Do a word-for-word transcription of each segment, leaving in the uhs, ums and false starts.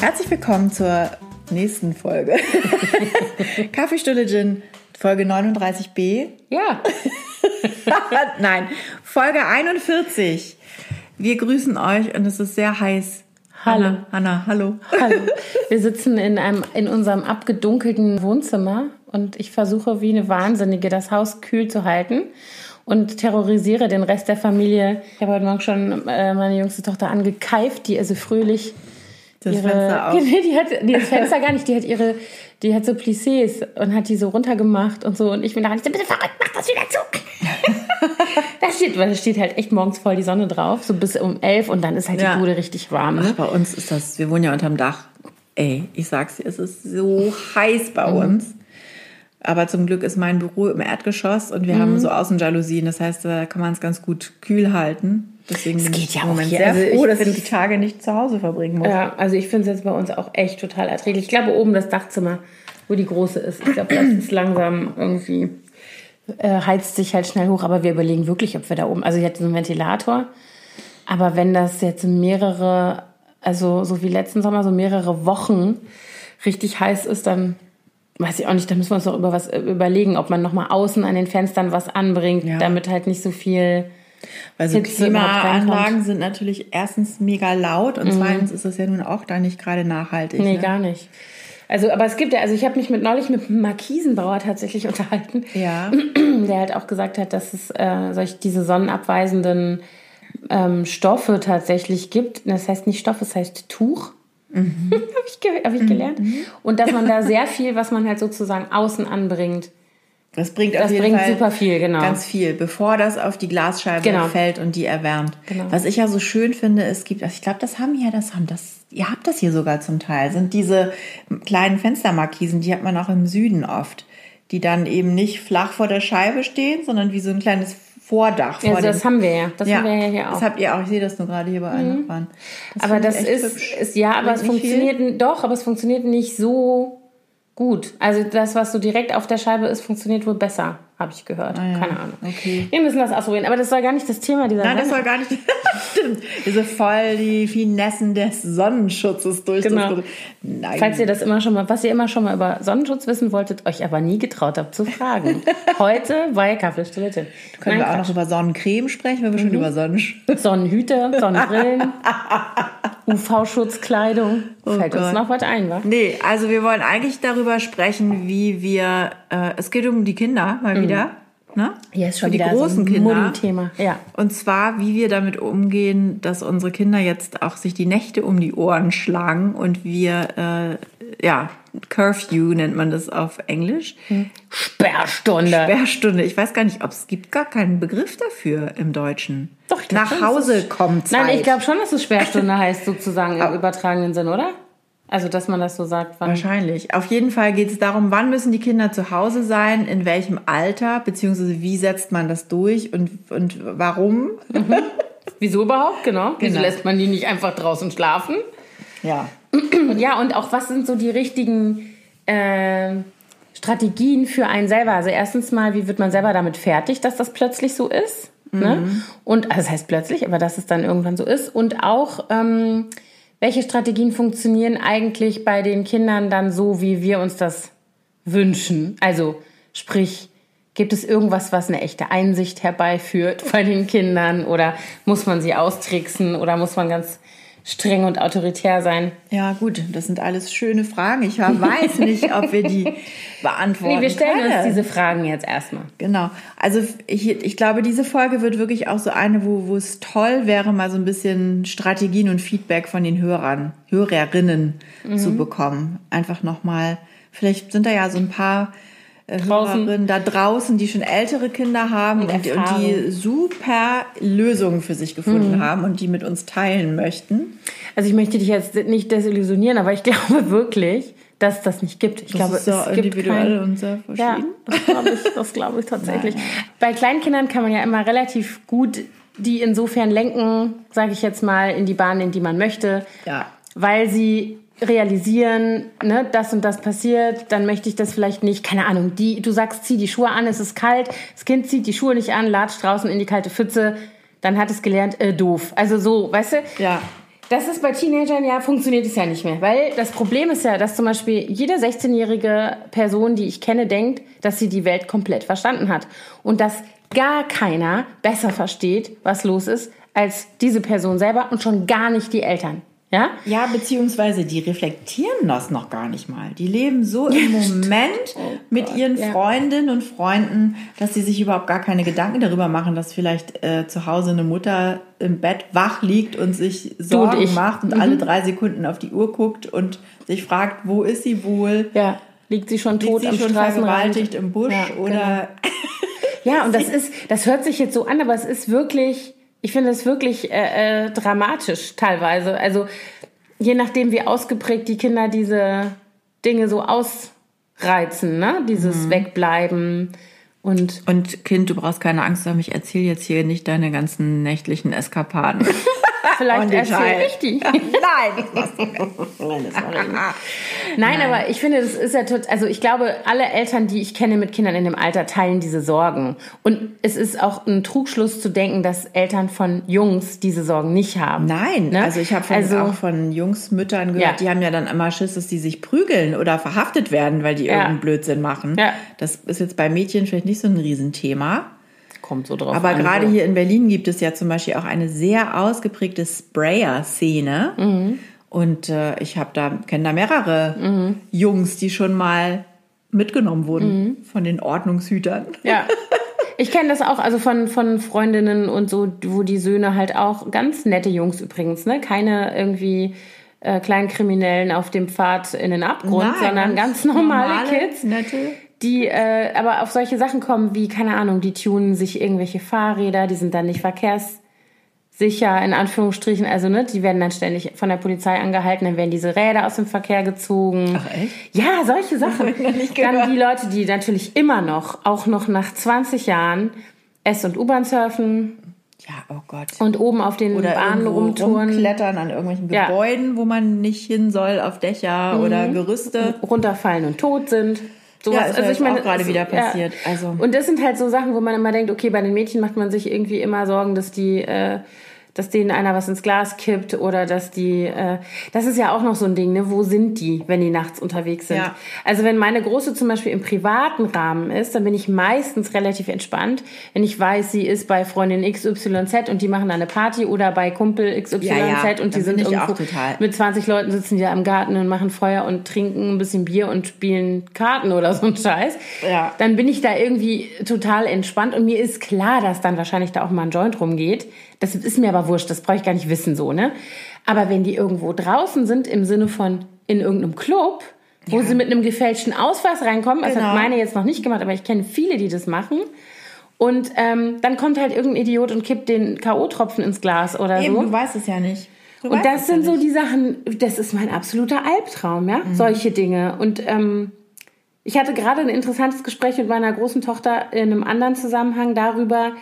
Herzlich willkommen zur nächsten Folge. Kaffee, Stulle, Gin, Folge neununddreißig b. Ja. Nein, Folge einundvierzig. Wir grüßen euch und es ist sehr heiß. Hallo. Hallo. Hanna, hallo. Hallo. Wir sitzen in, einem, in unserem abgedunkelten Wohnzimmer und ich versuche wie eine Wahnsinnige das Haus kühl zu halten und terrorisiere den Rest der Familie. Ich habe heute Morgen schon meine jüngste Tochter angekeift, die also fröhlich... Das ihre, Fenster auf. Die, die hat die das Fenster gar nicht, die hat ihre, die hat so Plissés und hat die so runtergemacht und so. Und ich bin da nicht so, bitte verrückt, mach das wieder zu. Da steht, weil es steht halt echt morgens voll die Sonne drauf, so bis um elf und dann ist halt ja. die Bude richtig warm. Ach, bei uns ist das, wir wohnen ja unterm Dach. Ey, ich sag's dir, es ist so heiß bei mhm. uns. Aber zum Glück ist mein Büro im Erdgeschoss und wir mhm. haben so Außenjalousien, das heißt, da kann man es ganz gut kühl halten. Deswegen bin ich im Moment sehr froh, dass ich die Tage nicht zu Hause verbringen muss. Ja, also ich finde es jetzt bei uns auch echt total erträglich. Ich glaube, oben das Dachzimmer, wo die Große ist, ich glaube, das ist langsam irgendwie, äh, heizt sich halt schnell hoch. Aber wir überlegen wirklich, ob wir da oben, also ich hätte so einen Ventilator, aber wenn das jetzt mehrere, also so wie letzten Sommer, so mehrere Wochen richtig heiß ist, dann weiß ich auch nicht, da müssen wir uns doch über was überlegen, ob man nochmal außen an den Fenstern was anbringt, ja. damit halt nicht so viel... Weil so Hitze Klimaanlagen sind natürlich erstens mega laut und mhm. zweitens ist das ja nun auch da nicht gerade nachhaltig. Nee, ne? Gar nicht. Also, aber es gibt ja, also ich habe mich mit neulich mit einem Markisenbauer tatsächlich unterhalten, ja. der halt auch gesagt hat, dass es äh, solche, diese sonnenabweisenden ähm, Stoffe tatsächlich gibt. Das heißt nicht Stoff, es das heißt Tuch. Mhm. habe ich, ge- hab ich mhm. gelernt. Und dass man da sehr viel, was man halt sozusagen außen anbringt, Das bringt das auf jeden bringt Fall super viel, genau. ganz viel, bevor das auf die Glasscheibe genau. fällt und die erwärmt. Genau. Was ich ja so schön finde, es gibt, also ich glaube, das haben ja, das haben das, ihr habt das hier sogar zum Teil, sind diese kleinen Fenstermarkisen, die hat man auch im Süden oft, die dann eben nicht flach vor der Scheibe stehen, sondern wie so ein kleines Vordach. Ja, vor also das haben wir ja, das ja, haben wir ja hier auch. Das habt ihr auch, ich sehe das nur gerade hier bei allen mhm. Nachbarn. Das aber das ist, ist, ja, aber es funktioniert, viel. doch, aber es funktioniert nicht so gut, also das, was so direkt auf der Scheibe ist, funktioniert wohl besser, habe ich gehört. Ah ja, keine Ahnung. Okay. Wir müssen das ausprobieren, aber das soll gar nicht das Thema dieser Nein, Sendung. das soll gar nicht. Stimmt. Diese voll die Finessen des Sonnenschutzes durch. Genau. Das Nein. Falls ihr das immer schon mal, was ihr immer schon mal über Sonnenschutz wissen wolltet, euch aber nie getraut habt zu fragen. Heute bei Kaffee Stulle Gin. Können Nein, wir Quatsch. auch noch über Sonnencreme sprechen, wenn wir mhm. schon über Sonnenschutz. Sonnenhüte, Sonnenbrillen. U V-Schutzkleidung. Oh Fällt Gott. uns noch was ein, wa? Nee, also wir wollen eigentlich darüber sprechen, wie wir, äh, es geht um die Kinder mal mm. wieder, ne? Ja, ist schon Für wieder die großen so ein Kinder. Modenthema. Ja. Und zwar, wie wir damit umgehen, dass unsere Kinder jetzt auch sich die Nächte um die Ohren schlagen und wir, äh, ja, Curfew nennt man das auf Englisch. Hm. Sperrstunde. Sperrstunde. Ich weiß gar nicht, ob es gibt gar keinen Begriff dafür im Deutschen. Doch, ich Nach schon, Hause kommt Zeit. Nein, ich glaube schon, dass es Sperrstunde heißt, sozusagen im übertragenen Sinn, oder? Also, dass man das so sagt, wann. Wahrscheinlich. Auf jeden Fall geht es darum, wann müssen die Kinder zu Hause sein, in welchem Alter, beziehungsweise wie setzt man das durch und, und warum. Mhm. Wieso überhaupt, genau. genau. Wieso lässt man die nicht einfach draußen schlafen? Ja. Ja, und auch was sind so die richtigen äh, Strategien für einen selber? Also erstens mal, wie wird man selber damit fertig, dass das plötzlich so ist? Mhm. Ne? Und also das heißt plötzlich, aber dass es dann irgendwann so ist. Und auch, ähm, welche Strategien funktionieren eigentlich bei den Kindern dann so, wie wir uns das wünschen? Also sprich, gibt es irgendwas, was eine echte Einsicht herbeiführt bei den Kindern? Oder muss man sie austricksen? Oder muss man ganz... streng und autoritär sein? Ja, gut, das sind alles schöne Fragen. Ich weiß nicht, ob wir die beantworten Nee, wir stellen können. uns diese Fragen jetzt erstmal. Genau. Also ich, ich glaube, diese Folge wird wirklich auch so eine, wo, wo es toll wäre, mal so ein bisschen Strategien und Feedback von den Hörern, Hörerinnen mhm. zu bekommen. Einfach nochmal, vielleicht sind da ja so ein paar Draußen. Hörerinnen da draußen, die schon ältere Kinder haben und, und, und die super Lösungen für sich gefunden mhm. haben und die mit uns teilen möchten. Also ich möchte dich jetzt nicht desillusionieren, aber ich glaube wirklich, dass es das nicht gibt. Ich das glaube, ist so es individuell gibt kein, und sehr verschieden. Ja, das glaube ich, das glaube ich tatsächlich. Nein. Bei Kleinkindern kann man ja immer relativ gut die insofern lenken, sage ich jetzt mal, in die Bahn, in die man möchte, ja. weil sie realisieren, ne, das und das passiert, dann möchte ich das vielleicht nicht, keine Ahnung, die, du sagst, zieh die Schuhe an, es ist kalt, das Kind zieht die Schuhe nicht an, latscht draußen in die kalte Pfütze, dann hat es gelernt, äh, doof. Also so, weißt du? Ja. Das ist bei Teenagern ja, funktioniert es ja nicht mehr. Weil das Problem ist ja, dass zum Beispiel jede sechzehnjährige Person, die ich kenne, denkt, dass sie die Welt komplett verstanden hat. Und dass gar keiner besser versteht, was los ist, als diese Person selber und schon gar nicht die Eltern. Ja, ja, beziehungsweise die reflektieren das noch gar nicht mal. Die leben so im ja, Moment oh mit Gott, ihren ja. Freundinnen und Freunden, dass sie sich überhaupt gar keine Gedanken darüber machen, dass vielleicht äh, zu Hause eine Mutter im Bett wach liegt und sich Sorgen und macht und mhm. alle drei Sekunden auf die Uhr guckt und sich fragt, wo ist sie wohl? Ja. Liegt sie schon tot, liegt sie am schon vergewaltigt im Busch? Ja, oder? Genau. Ja, und das ist, das hört sich jetzt so an, aber es ist wirklich... Ich finde es wirklich äh, äh, dramatisch teilweise. Also je nachdem, wie ausgeprägt die Kinder diese Dinge so ausreizen, ne? Dieses mhm. Wegbleiben und... Und Kind, du brauchst keine Angst haben, ich erzähle jetzt hier nicht deine ganzen nächtlichen Eskapaden. Vielleicht erzähle ich die. Nein. Nein, aber ich finde, das ist ja total, also ich glaube, alle Eltern, die ich kenne mit Kindern in dem Alter, teilen diese Sorgen. Und es ist auch ein Trugschluss zu denken, dass Eltern von Jungs diese Sorgen nicht haben. Nein, ne? Also ich habe also, auch von Jungsmüttern gehört, ja. die haben ja dann immer Schiss, dass die sich prügeln oder verhaftet werden, weil die ja. irgendeinen Blödsinn machen. Ja. Das ist jetzt bei Mädchen vielleicht nicht so ein Riesenthema. Kommt so drauf an. Aber gerade hier in Berlin gibt es ja zum Beispiel auch eine sehr ausgeprägte Sprayer-Szene. Mhm. Und äh, ich habe da kenne da mehrere mhm. Jungs, die schon mal mitgenommen wurden mhm. von den Ordnungshütern. Ja. Ich kenne das auch, also von, von Freundinnen und so, wo die Söhne halt auch ganz nette Jungs übrigens, ne? Keine irgendwie äh, kleinen Kriminellen auf dem Pfad in den Abgrund, Nein, sondern ganz, ganz normale, normale Kids. Nette. Die äh, aber auf solche Sachen kommen wie, keine Ahnung, die tunen sich irgendwelche Fahrräder, die sind dann nicht verkehrssicher, in Anführungsstrichen. Also, ne, die werden dann ständig von der Polizei angehalten, dann werden diese Räder aus dem Verkehr gezogen. Ach, echt? Ja, solche Sachen. Das hab ich noch nicht gehört. Dann die Leute, die natürlich immer noch, auch noch nach zwanzig Jahren, S- und U-Bahn surfen. Ja, oh Gott. Und oben auf den oder Bahnen rumtouren. Rumklettern an irgendwelchen ja. Gebäuden, wo man nicht hin soll, auf Dächer mhm. oder Gerüste. Runterfallen und tot sind. Sowas. Ja, ist also ich meine, auch gerade also, wieder passiert. Ja. Also. Und das sind halt so Sachen, wo man immer denkt, okay, bei den Mädchen macht man sich irgendwie immer Sorgen, dass die, äh, dass denen einer was ins Glas kippt oder dass die, äh, das ist ja auch noch so ein Ding, ne? Wo sind die, wenn die nachts unterwegs sind? Ja. Also wenn meine Große zum Beispiel im privaten Rahmen ist, dann bin ich meistens relativ entspannt, wenn ich weiß, sie ist bei Freundin X Y Z und die machen da eine Party oder bei Kumpel X Y Z ja, ja, und die sind irgendwo mit zwanzig Leuten sitzen die da im Garten und machen Feuer und trinken ein bisschen Bier und spielen Karten oder so ein Scheiß. Ja. Dann bin ich da irgendwie total entspannt und mir ist klar, dass dann wahrscheinlich da auch mal ein Joint rumgeht. Das ist mir aber wurscht, das brauche ich gar nicht wissen, so, ne? Aber wenn die irgendwo draußen sind, im Sinne von in irgendeinem Club, wo ja. sie mit einem gefälschten Ausweis reinkommen, das genau. hat meine jetzt noch nicht gemacht, aber ich kenne viele, die das machen. Und ähm, dann kommt halt irgendein Idiot und kippt den K O-Tropfen ins Glas oder Eben, so. Du weißt es ja nicht. Du und das sind ja so die Sachen, das ist mein absoluter Albtraum, ja? Mhm. Solche Dinge. Und ähm, ich hatte gerade ein interessantes Gespräch mit meiner großen Tochter in einem anderen Zusammenhang darüber,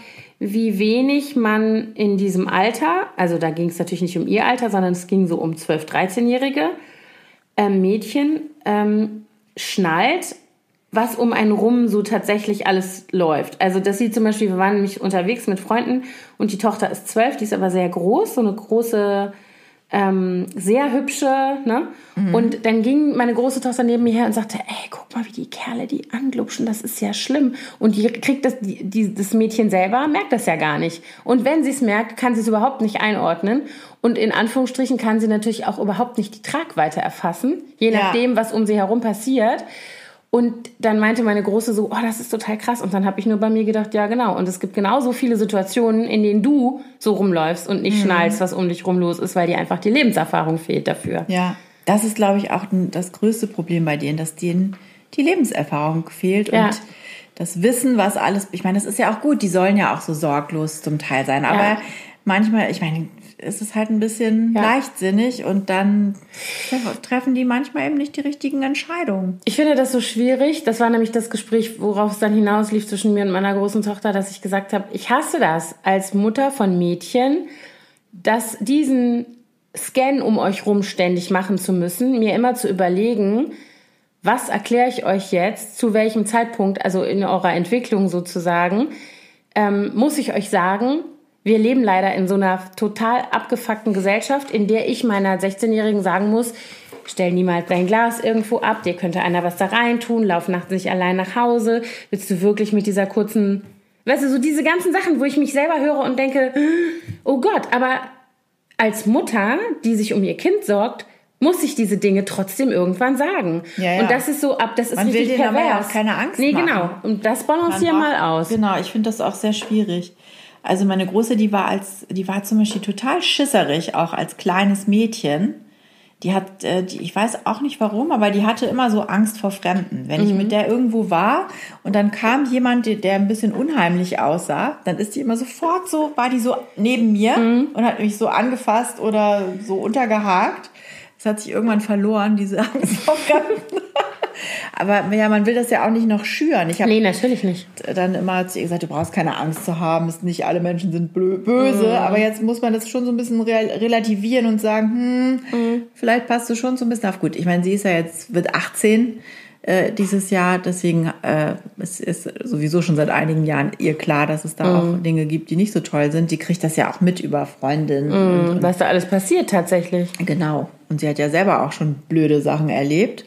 wie wenig man in diesem Alter, also da ging es natürlich nicht um ihr Alter, sondern es ging so um zwölf-, dreizehnjährige äh, Mädchen, ähm, schnallt, was um einen rum so tatsächlich alles läuft. Also dass sie zum Beispiel, wir waren nämlich unterwegs mit Freunden und die Tochter ist zwölf, die ist aber sehr groß, so eine große, ähm, sehr hübsche, ne? Mhm. Und dann ging meine große Tochter neben mir her und sagte, ey, guck mal, wie die Kerle die anglupschen, das ist ja schlimm. Und die kriegt das, die, die, das Mädchen selber merkt das ja gar nicht. Und wenn sie es merkt, kann sie es überhaupt nicht einordnen. Und in Anführungsstrichen kann sie natürlich auch überhaupt nicht die Tragweite erfassen, je nachdem, ja. was um sie herum passiert. Und dann meinte meine Große so, oh, das ist total krass. Und dann habe ich nur bei mir gedacht, ja, genau. Und es gibt genauso viele Situationen, in denen du so rumläufst und nicht mhm. schnallst, was um dich rum los ist, weil dir einfach die Lebenserfahrung fehlt dafür. Ja, das ist, glaube ich, auch das größte Problem bei denen, dass denen die Lebenserfahrung fehlt ja. und das Wissen, was alles... Ich meine, das ist ja auch gut, die sollen ja auch so sorglos zum Teil sein. Aber ja. manchmal, ich meine... ist es halt ein bisschen ja. leichtsinnig und dann treffen die manchmal eben nicht die richtigen Entscheidungen. Ich finde das so schwierig. Das war nämlich das Gespräch, worauf es dann hinauslief zwischen mir und meiner großen Tochter, dass ich gesagt habe, ich hasse das als Mutter von Mädchen, dass diesen Scan um euch rum ständig machen zu müssen, mir immer zu überlegen, was erkläre ich euch jetzt, zu welchem Zeitpunkt, also in eurer Entwicklung sozusagen, ähm, muss ich euch sagen, Wir leben leider in so einer total abgefuckten Gesellschaft, in der ich meiner sechzehnjährigen sagen muss, stell niemals dein Glas irgendwo ab, dir könnte einer was da reintun, lauf nachts nicht allein nach Hause, willst du wirklich mit dieser kurzen... Weißt du, so diese ganzen Sachen, wo ich mich selber höre und denke, oh Gott, aber als Mutter, die sich um ihr Kind sorgt, muss ich diese Dinge trotzdem irgendwann sagen. Ja, ja. Und das ist so, ab das ist man richtig pervers. Man will denen aber auch keine Angst machen. Nee, genau. Und das balancier mal aus. Genau, ich finde das auch sehr schwierig. Also meine Große, die war als, die war zum Beispiel total schisserig, auch als kleines Mädchen. Die hat, die, ich weiß auch nicht warum, aber die hatte immer so Angst vor Fremden. Wenn mhm. ich mit der irgendwo war und dann kam jemand, der, der ein bisschen unheimlich aussah, dann ist die immer sofort so, war die so neben mir mhm. und hat mich so angefasst oder so untergehakt. Das hat sich irgendwann verloren, diese Angst vor Fremden. Aber ja, man will das ja auch nicht noch schüren. Ich hab nee, natürlich nicht. Dann immer zu ihr gesagt, du brauchst keine Angst zu haben, es nicht alle Menschen sind blö- böse. Mm. Aber jetzt muss man das schon so ein bisschen real- relativieren und sagen, hm, mm. vielleicht passt du schon so ein bisschen auf. Gut, ich meine, sie ist ja jetzt, wird achtzehn äh, dieses Jahr, deswegen äh, es ist sowieso schon seit einigen Jahren ihr klar, dass es da mm. auch Dinge gibt, die nicht so toll sind. Die kriegt das ja auch mit über Freundinnen. Mm, und, und was da alles passiert tatsächlich. Genau. Und sie hat ja selber auch schon blöde Sachen erlebt.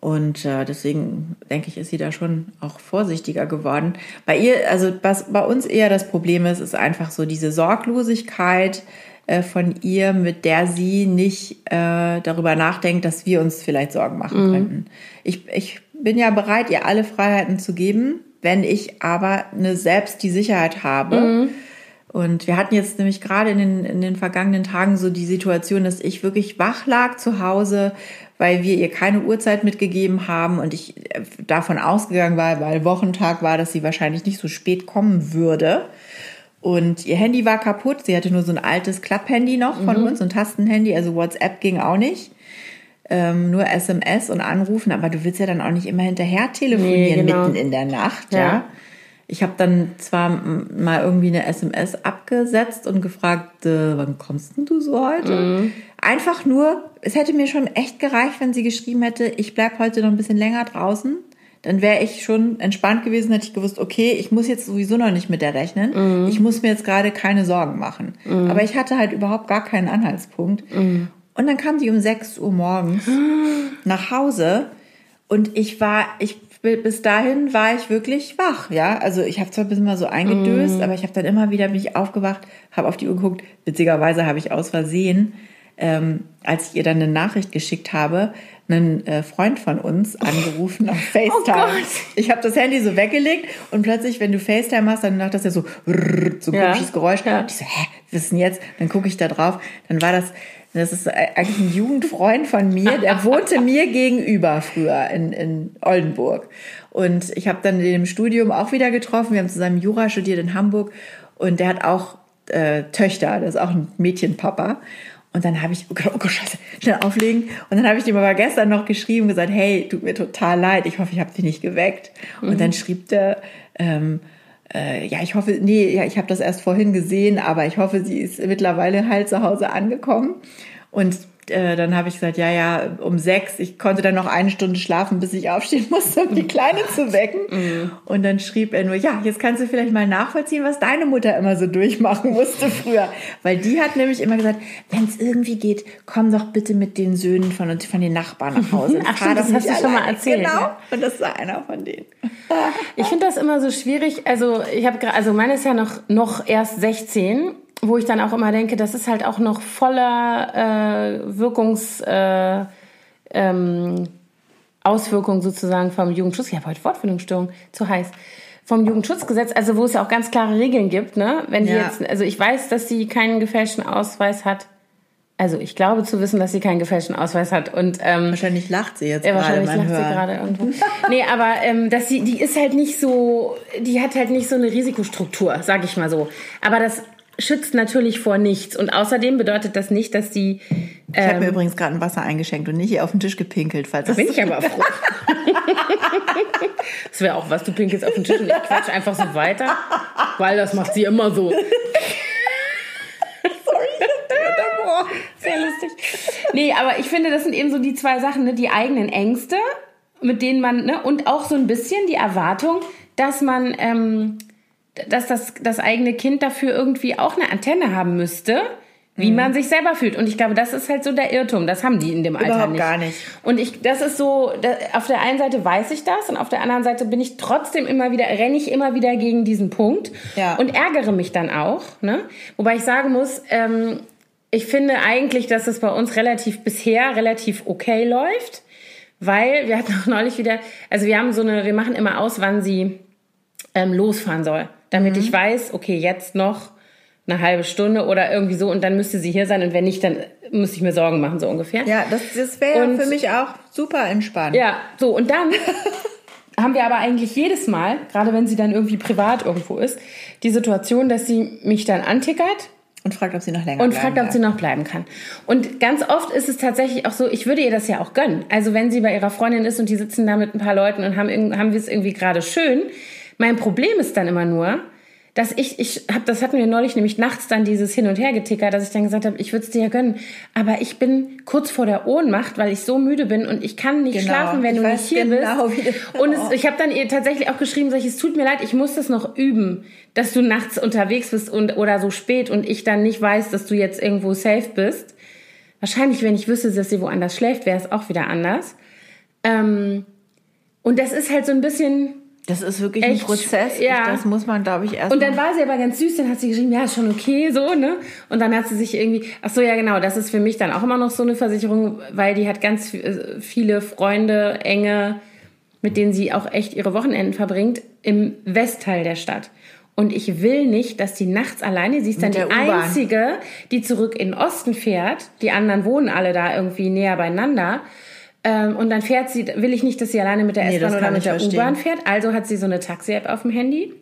Und äh, deswegen, denke ich, ist sie da schon auch vorsichtiger geworden. Bei ihr, also was bei uns eher das Problem ist, ist einfach so diese Sorglosigkeit äh, von ihr, mit der sie nicht äh, darüber nachdenkt, dass wir uns vielleicht Sorgen machen mhm. könnten. Ich, ich bin ja bereit, ihr alle Freiheiten zu geben, wenn ich aber eine selbst die Sicherheit habe. Mhm. Und wir hatten jetzt nämlich gerade in den, in den vergangenen Tagen so die Situation, dass ich wirklich wach lag zu Hause, weil wir ihr keine Uhrzeit mitgegeben haben und ich davon ausgegangen war, weil Wochentag war, dass sie wahrscheinlich nicht so spät kommen würde. Und ihr Handy war kaputt. Sie hatte nur so ein altes Klapphandy noch von mhm. uns, so ein Tastenhandy. Also WhatsApp ging auch nicht. Ähm, nur S M S und anrufen. Aber du willst ja dann auch nicht immer hinterher telefonieren, nee, genau. mitten in der Nacht. Ja. ja. Ich habe dann zwar mal irgendwie eine S M S abgesetzt und gefragt, äh, wann kommst denn du so heute? Mhm. Einfach nur, es hätte mir schon echt gereicht, wenn sie geschrieben hätte, ich bleib heute noch ein bisschen länger draußen. Dann wäre ich schon entspannt gewesen, hätte ich gewusst, okay, ich muss jetzt sowieso noch nicht mit der rechnen. Mhm. Ich muss mir jetzt gerade keine Sorgen machen. Mhm. Aber ich hatte halt überhaupt gar keinen Anhaltspunkt. Mhm. Und dann kam sie um sechs Uhr morgens nach Hause und ich war... ich bis dahin war ich wirklich wach, ja. Also ich habe zwar ein bisschen mal so eingedöst, mm. aber ich habe dann immer wieder bin ich aufgewacht, habe auf die Uhr geguckt. Witzigerweise habe ich aus Versehen, ähm, als ich ihr dann eine Nachricht geschickt habe, einen äh, Freund von uns angerufen oh. auf FaceTime. Oh Gott. Ich habe das Handy so weggelegt und plötzlich, wenn du FaceTime machst, dann macht das ja so so ein ja. komisches Geräusch. Ja. Und ich so, hä, was ist denn jetzt? Dann gucke ich da drauf. Dann war das... Das ist eigentlich ein Jugendfreund von mir, der wohnte mir gegenüber früher in, in Oldenburg. Und ich habe dann in dem Studium auch wieder getroffen. Wir haben zusammen Jura studiert in Hamburg. Und der hat auch äh, Töchter, das ist auch ein Mädchenpapa. Und dann habe ich, oh Gott, oh Gott, scheiße, schnell auflegen. Und dann habe ich dem aber gestern noch geschrieben, gesagt, hey, tut mir total leid, ich hoffe, ich habe dich nicht geweckt. Mhm. Und dann schrieb der... Ähm, ja, ich hoffe, nee, ja, ich habe das erst vorhin gesehen, aber ich hoffe, sie ist mittlerweile heil zu Hause angekommen. Und äh, dann habe ich gesagt, ja, ja, um sechs, ich konnte dann noch eine Stunde schlafen, bis ich aufstehen musste, um die Kleine zu wecken. Mhm. Und dann schrieb er nur, ja, jetzt kannst du vielleicht mal nachvollziehen, was deine Mutter immer so durchmachen musste früher. Weil die hat nämlich immer gesagt, wenn es irgendwie geht, komm doch bitte mit den Söhnen von uns, von den Nachbarn nach Hause. Ach stimmt, das hast du schon mal erzählt. Genau, ja. Und das war einer von denen. Ich finde das immer so schwierig. Also ich habe gerade, also meine ist ja noch, noch erst sechzehn, wo ich dann auch immer denke, das ist halt auch noch voller äh, Wirkungs äh, ähm, Auswirkungen sozusagen vom Jugendschutz. Ich habe heute Wortfindungsstörung, zu heiß. Vom Jugendschutzgesetz, also wo es ja auch ganz klare Regeln gibt, ne? Wenn die ja. jetzt, also ich weiß, dass sie keinen gefälschten Ausweis hat. Also ich glaube zu wissen, dass sie keinen gefälschten Ausweis hat. Und ähm, wahrscheinlich lacht sie jetzt äh, gerade. Wahrscheinlich lacht sie gerade irgendwo. Nee, aber ähm, dass sie, die ist halt nicht so, die hat halt nicht so eine Risikostruktur, sag ich mal so. Aber das schützt natürlich vor nichts. Und außerdem bedeutet das nicht, dass die... Ähm, ich habe mir übrigens gerade ein Wasser eingeschenkt und nicht hier auf den Tisch gepinkelt. Falls das bin ich aber froh. Das wäre auch was, du pinkelst auf den Tisch und ich quatsch einfach so weiter. Weil das macht sie immer so. Sorry. Sehr lustig. Nee, aber ich finde, das sind eben so die zwei Sachen, ne? Die eigenen Ängste, mit denen man... ne, und auch so ein bisschen die Erwartung, dass man... Ähm, dass das, das eigene Kind dafür irgendwie auch eine Antenne haben müsste, wie mhm. man sich selber fühlt. Und ich glaube, das ist halt so der Irrtum. Das haben die in dem Alter nicht. Überhaupt gar nicht. Und ich, das ist so, auf der einen Seite weiß ich das und auf der anderen Seite bin ich trotzdem immer wieder, renne ich immer wieder gegen diesen Punkt ja. und ärgere mich dann auch. Ne? Wobei ich sagen muss, ähm, ich finde eigentlich, dass es bei uns relativ bisher relativ okay läuft, weil wir hatten auch neulich wieder, also wir haben so eine, wir machen immer aus, wann sie ähm, losfahren soll, damit mhm. ich weiß, okay, jetzt noch eine halbe Stunde oder irgendwie so und dann müsste sie hier sein und wenn nicht, dann müsste ich mir Sorgen machen, so ungefähr. Ja, das, das wäre für mich auch super entspannt. Ja, so und dann haben wir aber eigentlich jedes Mal, gerade wenn sie dann irgendwie privat irgendwo ist, die Situation, dass sie mich dann antickert. Und fragt, ob sie noch länger und fragt, ob sie noch bleiben kann. Und ganz oft ist es tatsächlich auch so, ich würde ihr das ja auch gönnen. Also wenn sie bei ihrer Freundin ist und die sitzen da mit ein paar Leuten und haben, haben wir es irgendwie gerade schön. Mein Problem ist dann immer nur, dass ich, ich hab, das hatten wir neulich nämlich nachts dann dieses Hin- und Her-Geticker, dass ich dann gesagt habe, ich würde es dir ja gönnen. Aber ich bin kurz vor der Ohnmacht, weil ich so müde bin und ich kann nicht genau. schlafen, wenn ich du nicht hier genau, bist. Wie und es, ich habe dann ihr tatsächlich auch geschrieben, sag ich, es tut mir leid, ich muss das noch üben, dass du nachts unterwegs bist und oder so spät und ich dann nicht weiß, dass du jetzt irgendwo safe bist. Wahrscheinlich, wenn ich wüsste, dass sie woanders schläft, wäre es auch wieder anders. Ähm, und das ist halt so ein bisschen... Das ist wirklich Echt? ein Prozess. Ja. Das muss man, glaube ich, erst. Und dann war sie aber ganz süß, dann hat sie geschrieben, ja, ist schon okay, so, ne? Und dann hat sie sich irgendwie, ach so, ja, genau, das ist für mich dann auch immer noch so eine Versicherung, weil die hat ganz viele Freunde, Enge, mit denen sie auch echt ihre Wochenenden verbringt, im Westteil der Stadt. Und ich will nicht, dass die nachts alleine, sie ist dann die Einzige, die zurück in den Osten fährt, die anderen wohnen alle da irgendwie näher beieinander, und dann fährt sie, will ich nicht, dass sie alleine mit der nee, S-Bahn oder mit der verstehen. U-Bahn fährt. Also hat sie so eine Taxi-App auf dem Handy.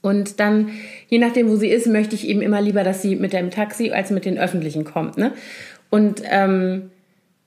Und dann, je nachdem, wo sie ist, möchte ich eben immer lieber, dass sie mit dem Taxi als mit den Öffentlichen kommt. Ne? Und ähm,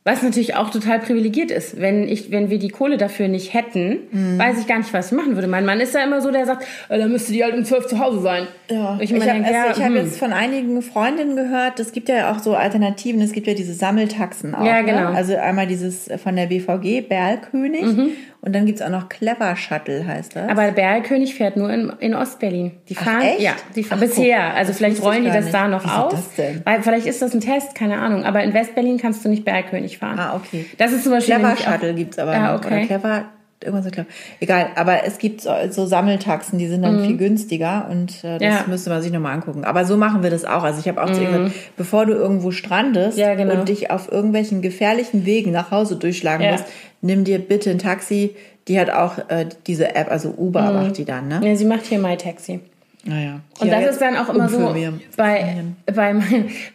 was natürlich auch total privilegiert ist. Wenn ich, wenn wir die Kohle dafür nicht hätten, mhm. weiß ich gar nicht, was ich machen würde. Mein Mann ist ja immer so, der sagt, äh, dann müsste die halt um zwölf zu Hause sein. Ja. Ich, ich habe also, ja, hm. hab jetzt von einigen Freundinnen gehört, es gibt ja auch so Alternativen, es gibt ja diese Sammeltaxen auch. Ja, genau. Ne? Also einmal dieses von der B V G, Berlkönig. Mhm. Und dann gibt's auch noch Clever Shuttle, heißt das. Aber Berlkönig fährt nur in, in Ostberlin. Die fahren, Ach, echt? ja, die fahren Ach, bisher. Also vielleicht rollen die das nicht. da noch Wieso aus. Das denn? Weil vielleicht ist das ein Test, keine Ahnung. Aber in Westberlin kannst du nicht Berlkönig fahren. Ah, okay. Das ist zum Beispiel Clever Shuttle auch, gibt's aber ah, noch. Okay. Oder Clever, irgendwas so Clever. Egal. Aber es gibt so, so Sammeltaxen, die sind dann mhm. viel günstiger und äh, das ja. müsste man sich nochmal angucken. Aber so machen wir das auch. Also ich habe auch mhm. zu ihr gesagt, bevor du irgendwo strandest ja, genau. und dich auf irgendwelchen gefährlichen Wegen nach Hause durchschlagen ja. musst, nimm dir bitte ein Taxi. Die hat auch äh, diese App, also Uber mhm. macht die dann, ne? Ja, sie macht hier MyTaxi. Naja. Und ja, das ist dann auch immer so, bei, bei,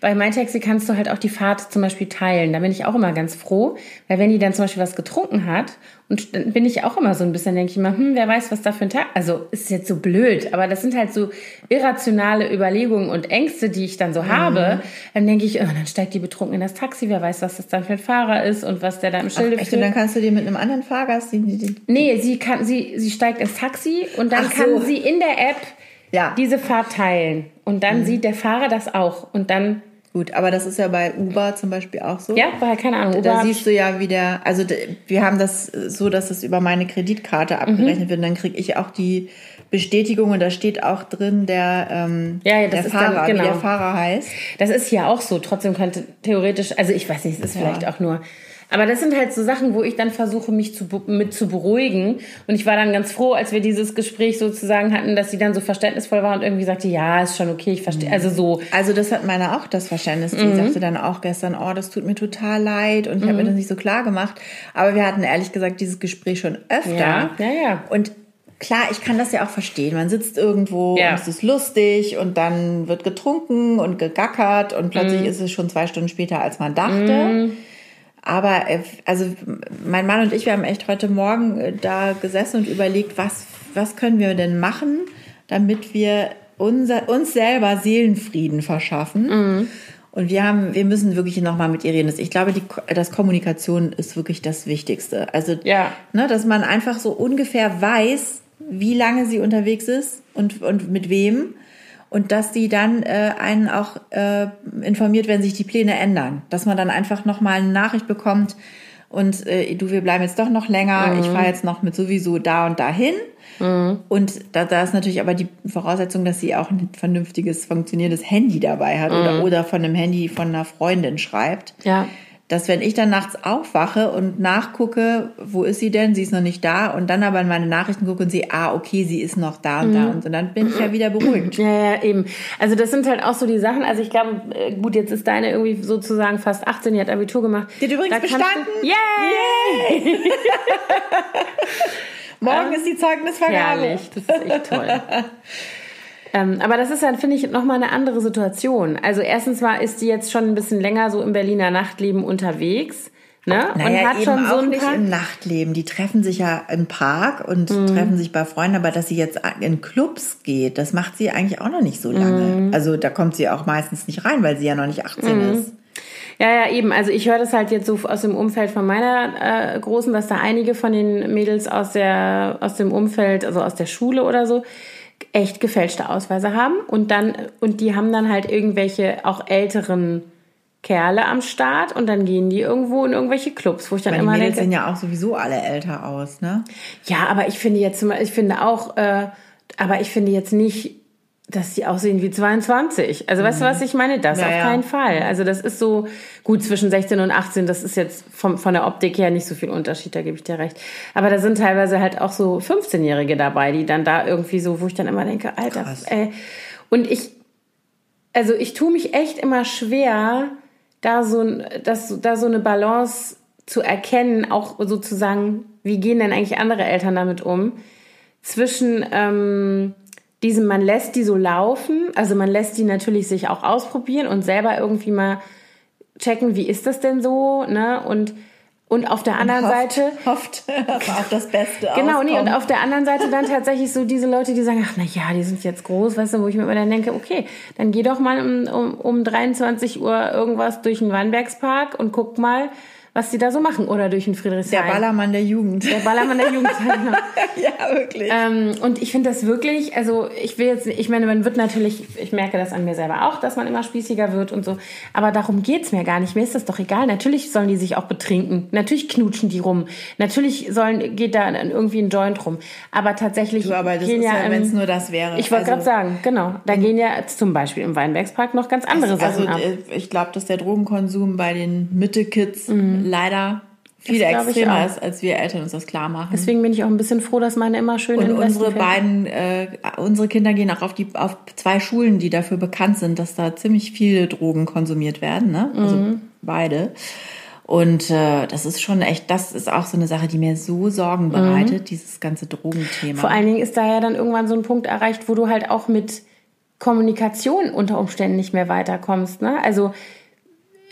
bei MyTaxi kannst du halt auch die Fahrt zum Beispiel teilen. Da bin ich auch immer ganz froh, weil wenn die dann zum Beispiel was getrunken hat, und dann bin ich auch immer so ein bisschen, denke ich mal, hm, wer weiß, was da für ein Tag, also ist jetzt so blöd, aber das sind halt so irrationale Überlegungen und Ängste, die ich dann so mhm. habe. Dann denke ich, oh, dann steigt die betrunken in das Taxi, wer weiß, was das dann für ein Fahrer ist und was der da im Schilde führt. Und dann kannst du dir mit einem anderen Fahrgast... Die, die, die nee, sie, kann, sie, sie steigt ins Taxi und dann Ach kann so. sie in der App... Ja. Diese Fahrt teilen. Und dann mhm. sieht der Fahrer das auch. Und dann. Gut, aber das ist ja bei Uber zum Beispiel auch so. Ja, bei, keine Ahnung. Da, da siehst du ja wieder, also wir haben das so, dass das über meine Kreditkarte abgerechnet mhm. wird. Und dann kriege ich auch die Bestätigung und da steht auch drin, der, ähm, ja, ja, das der ist Fahrer, dann, genau. wie der Fahrer heißt. Das ist ja auch so. Trotzdem könnte theoretisch, also ich weiß nicht, es ist ja. vielleicht auch nur... Aber das sind halt so Sachen, wo ich dann versuche, mich zu, mit zu beruhigen. Und ich war dann ganz froh, als wir dieses Gespräch sozusagen hatten, dass sie dann so verständnisvoll war und irgendwie sagte, ja, ist schon okay, ich verstehe. Mhm. Also so. Also das hat meine auch das Verständnis. Die mhm. sagte dann auch gestern, oh, das tut mir total leid und ich mhm. habe mir das nicht so klar gemacht. Aber wir hatten ehrlich gesagt dieses Gespräch schon öfter. Ja, ja, ja. Und klar, ich kann das ja auch verstehen. Man sitzt irgendwo ja. und es ist lustig und dann wird getrunken und gegackert und plötzlich mhm. ist es schon zwei Stunden später, als man dachte. Mhm. Aber also mein Mann und ich, wir haben echt heute Morgen da gesessen und überlegt, was, was können wir denn machen, damit wir unser, uns selber Seelenfrieden verschaffen. Mhm. Und wir haben, wir müssen wirklich nochmal mit ihr reden. Ich glaube, die, das Kommunikation ist wirklich das Wichtigste. Also, ja. ne, dass man einfach so ungefähr weiß, wie lange sie unterwegs ist und, und mit wem. Und dass die dann äh, einen auch äh, informiert, wenn sich die Pläne ändern. Dass man dann einfach nochmal eine Nachricht bekommt, und äh, du, wir bleiben jetzt doch noch länger, mhm. ich fahre jetzt noch mit sowieso da und dahin. Mhm. Und da, da ist natürlich aber die Voraussetzung, dass sie auch ein vernünftiges, funktionierendes Handy dabei hat mhm. oder, oder von einem Handy von einer Freundin schreibt. Ja. Dass wenn ich dann nachts aufwache und nachgucke, wo ist sie denn, sie ist noch nicht da, und dann aber in meine Nachrichten gucke und sehe, ah, okay, sie ist noch da und mhm. da, und so, dann bin ich ja wieder beruhigt. Ja, ja, eben. Also das sind halt auch so die Sachen, also ich glaube, gut, jetzt ist deine irgendwie sozusagen fast achtzehn, die hat Abitur gemacht. Die hat übrigens bestanden. Du, yay! Yay! Morgen ist die Zeugnisvergabe. Herrlich, das ist echt toll. Ähm, aber das ist dann, finde ich, nochmal eine andere Situation. Also erstens mal ist die jetzt schon ein bisschen länger so im Berliner Nachtleben unterwegs. Ne? Naja, und hat eben schon so auch ein nicht im Nachtleben. Die treffen sich ja im Park und mm. treffen sich bei Freunden. Aber dass sie jetzt in Clubs geht, das macht sie eigentlich auch noch nicht so lange. Mm. Also da kommt sie auch meistens nicht rein, weil sie ja noch nicht achtzehn mm. ist. Ja, ja, eben. Also ich höre das halt jetzt so aus dem Umfeld von meiner äh, Großen, dass da einige von den Mädels aus der aus dem Umfeld, also aus der Schule oder so, echt gefälschte Ausweise haben und dann und die haben dann halt irgendwelche auch älteren Kerle am Start und dann gehen die irgendwo in irgendwelche Clubs, wo ich dann aber immer die Mädels denke, sehen ja auch sowieso alle älter aus, ne? Ja, aber ich finde jetzt ich finde auch äh, aber ich finde jetzt nicht, dass die aussehen wie zweiundzwanzig. Also mhm. weißt du, was ich meine? Das ja, auf keinen ja. Fall. Also das ist so, gut, zwischen sechzehn und achtzehn, das ist jetzt vom, von der Optik her nicht so viel Unterschied, da gebe ich dir recht. Aber da sind teilweise halt auch so fünfzehnjährige dabei, die dann da irgendwie so, wo ich dann immer denke, Alter, krass. Ey. Und ich, also ich tue mich echt immer schwer, da so, das, da so eine Balance zu erkennen, auch sozusagen, wie gehen denn eigentlich andere Eltern damit um? Zwischen, ähm, diesem, man lässt die so laufen, also man lässt die natürlich sich auch ausprobieren und selber irgendwie mal checken, wie ist das denn so, ne, und und auf der anderen und hofft, Seite hofft auf das Beste genau, nee, und auf der anderen Seite dann tatsächlich so diese Leute, die sagen, ach na ja, die sind jetzt groß, weißt du, wo ich mir immer dann denke, okay, dann geh doch mal um, um, um dreiundzwanzig Uhr irgendwas durch den Weinbergspark und guck mal, was die da so machen. Oder durch den Friedrichshain. Der Ballermann der Jugend. Der Ballermann der Jugend. Ja, wirklich. Ähm, und ich finde das wirklich, also ich will jetzt, ich meine, man wird natürlich, ich merke das an mir selber auch, dass man immer spießiger wird und so. Aber darum geht's mir gar nicht. Mir ist das doch egal. Natürlich sollen die sich auch betrinken. Natürlich knutschen die rum. Natürlich sollen, geht da irgendwie ein Joint rum. Aber tatsächlich du, aber das gehen ist ja, ja wenn es nur das wäre. Ich wollte also, gerade sagen, genau. Da gehen ja zum Beispiel im Weinbergspark noch ganz andere also, Sachen also, ab. Ich glaube, dass der Drogenkonsum bei den Mitte-Kids mhm. leider viel extremer ist, als wir Eltern uns das klar machen. Deswegen bin ich auch ein bisschen froh, dass meine immer schön in unsere beiden, äh, unsere Kinder gehen auch auf die auf zwei Schulen, die dafür bekannt sind, dass da ziemlich viele Drogen konsumiert werden, ne? Also mhm. beide. Und äh, das ist schon echt, das ist auch so eine Sache, die mir so Sorgen bereitet, mhm. dieses ganze Drogenthema. Vor allen Dingen ist da ja dann irgendwann so ein Punkt erreicht, wo du halt auch mit Kommunikation unter Umständen nicht mehr weiterkommst, ne? Also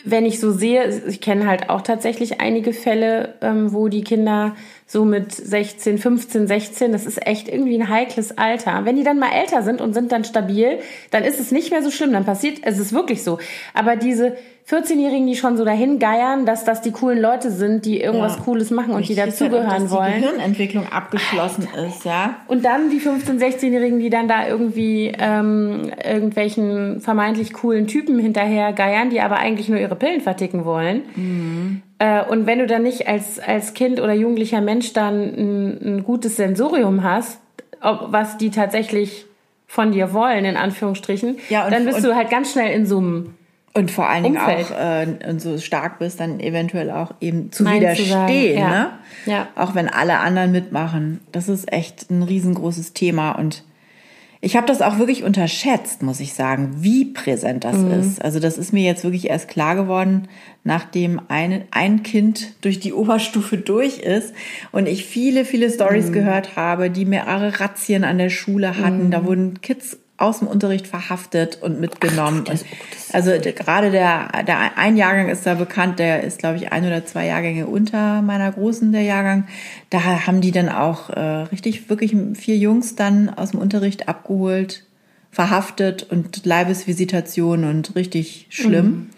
wenn ich so sehe, ich kenne halt auch tatsächlich einige Fälle, ähm, wo die Kinder so mit sechzehn, fünfzehn, sechzehn, das ist echt irgendwie ein heikles Alter. Wenn die dann mal älter sind und sind dann stabil, dann ist es nicht mehr so schlimm, dann passiert, es ist wirklich so. Aber diese vierzehnjährigen, die schon so dahin geiern, dass das die coolen Leute sind, die irgendwas ja. Cooles machen und richtig, die dazugehören halt, dass wollen. Dass die Gehirnentwicklung abgeschlossen Alter. Ist, ja. Und dann die fünfzehn-, sechzehnjährigen, die dann da irgendwie ähm, irgendwelchen vermeintlich coolen Typen hinterher geiern, die aber eigentlich nur ihre Pillen verticken wollen. Mhm. Äh, und wenn du dann nicht als, als Kind oder jugendlicher Mensch dann ein, ein gutes Sensorium hast, ob, was die tatsächlich von dir wollen, in Anführungsstrichen, ja, und, dann bist und, du halt ganz schnell in so einem und vor allen Dingen Umfeld. Auch, äh, und so stark bist, dann eventuell auch eben zu Nein widerstehen, zu ja. ne? Ja. Auch wenn alle anderen mitmachen. Das ist echt ein riesengroßes Thema und ich habe das auch wirklich unterschätzt, muss ich sagen, wie präsent das mhm. ist. Also das ist mir jetzt wirklich erst klar geworden, nachdem ein, ein Kind durch die Oberstufe durch ist und ich viele, viele Storys mhm. gehört habe, die mehrere Razzien an der Schule hatten. Mhm. Da wurden Kids aus dem Unterricht verhaftet und mitgenommen. Ach, das, das also der, gerade der, der ein Jahrgang ist da bekannt, der ist, glaube ich, ein oder zwei Jahrgänge unter meiner Großen, der Jahrgang. Da haben die dann auch äh, richtig, wirklich vier Jungs dann aus dem Unterricht abgeholt, verhaftet und Leibesvisitation und richtig schlimm. Mhm.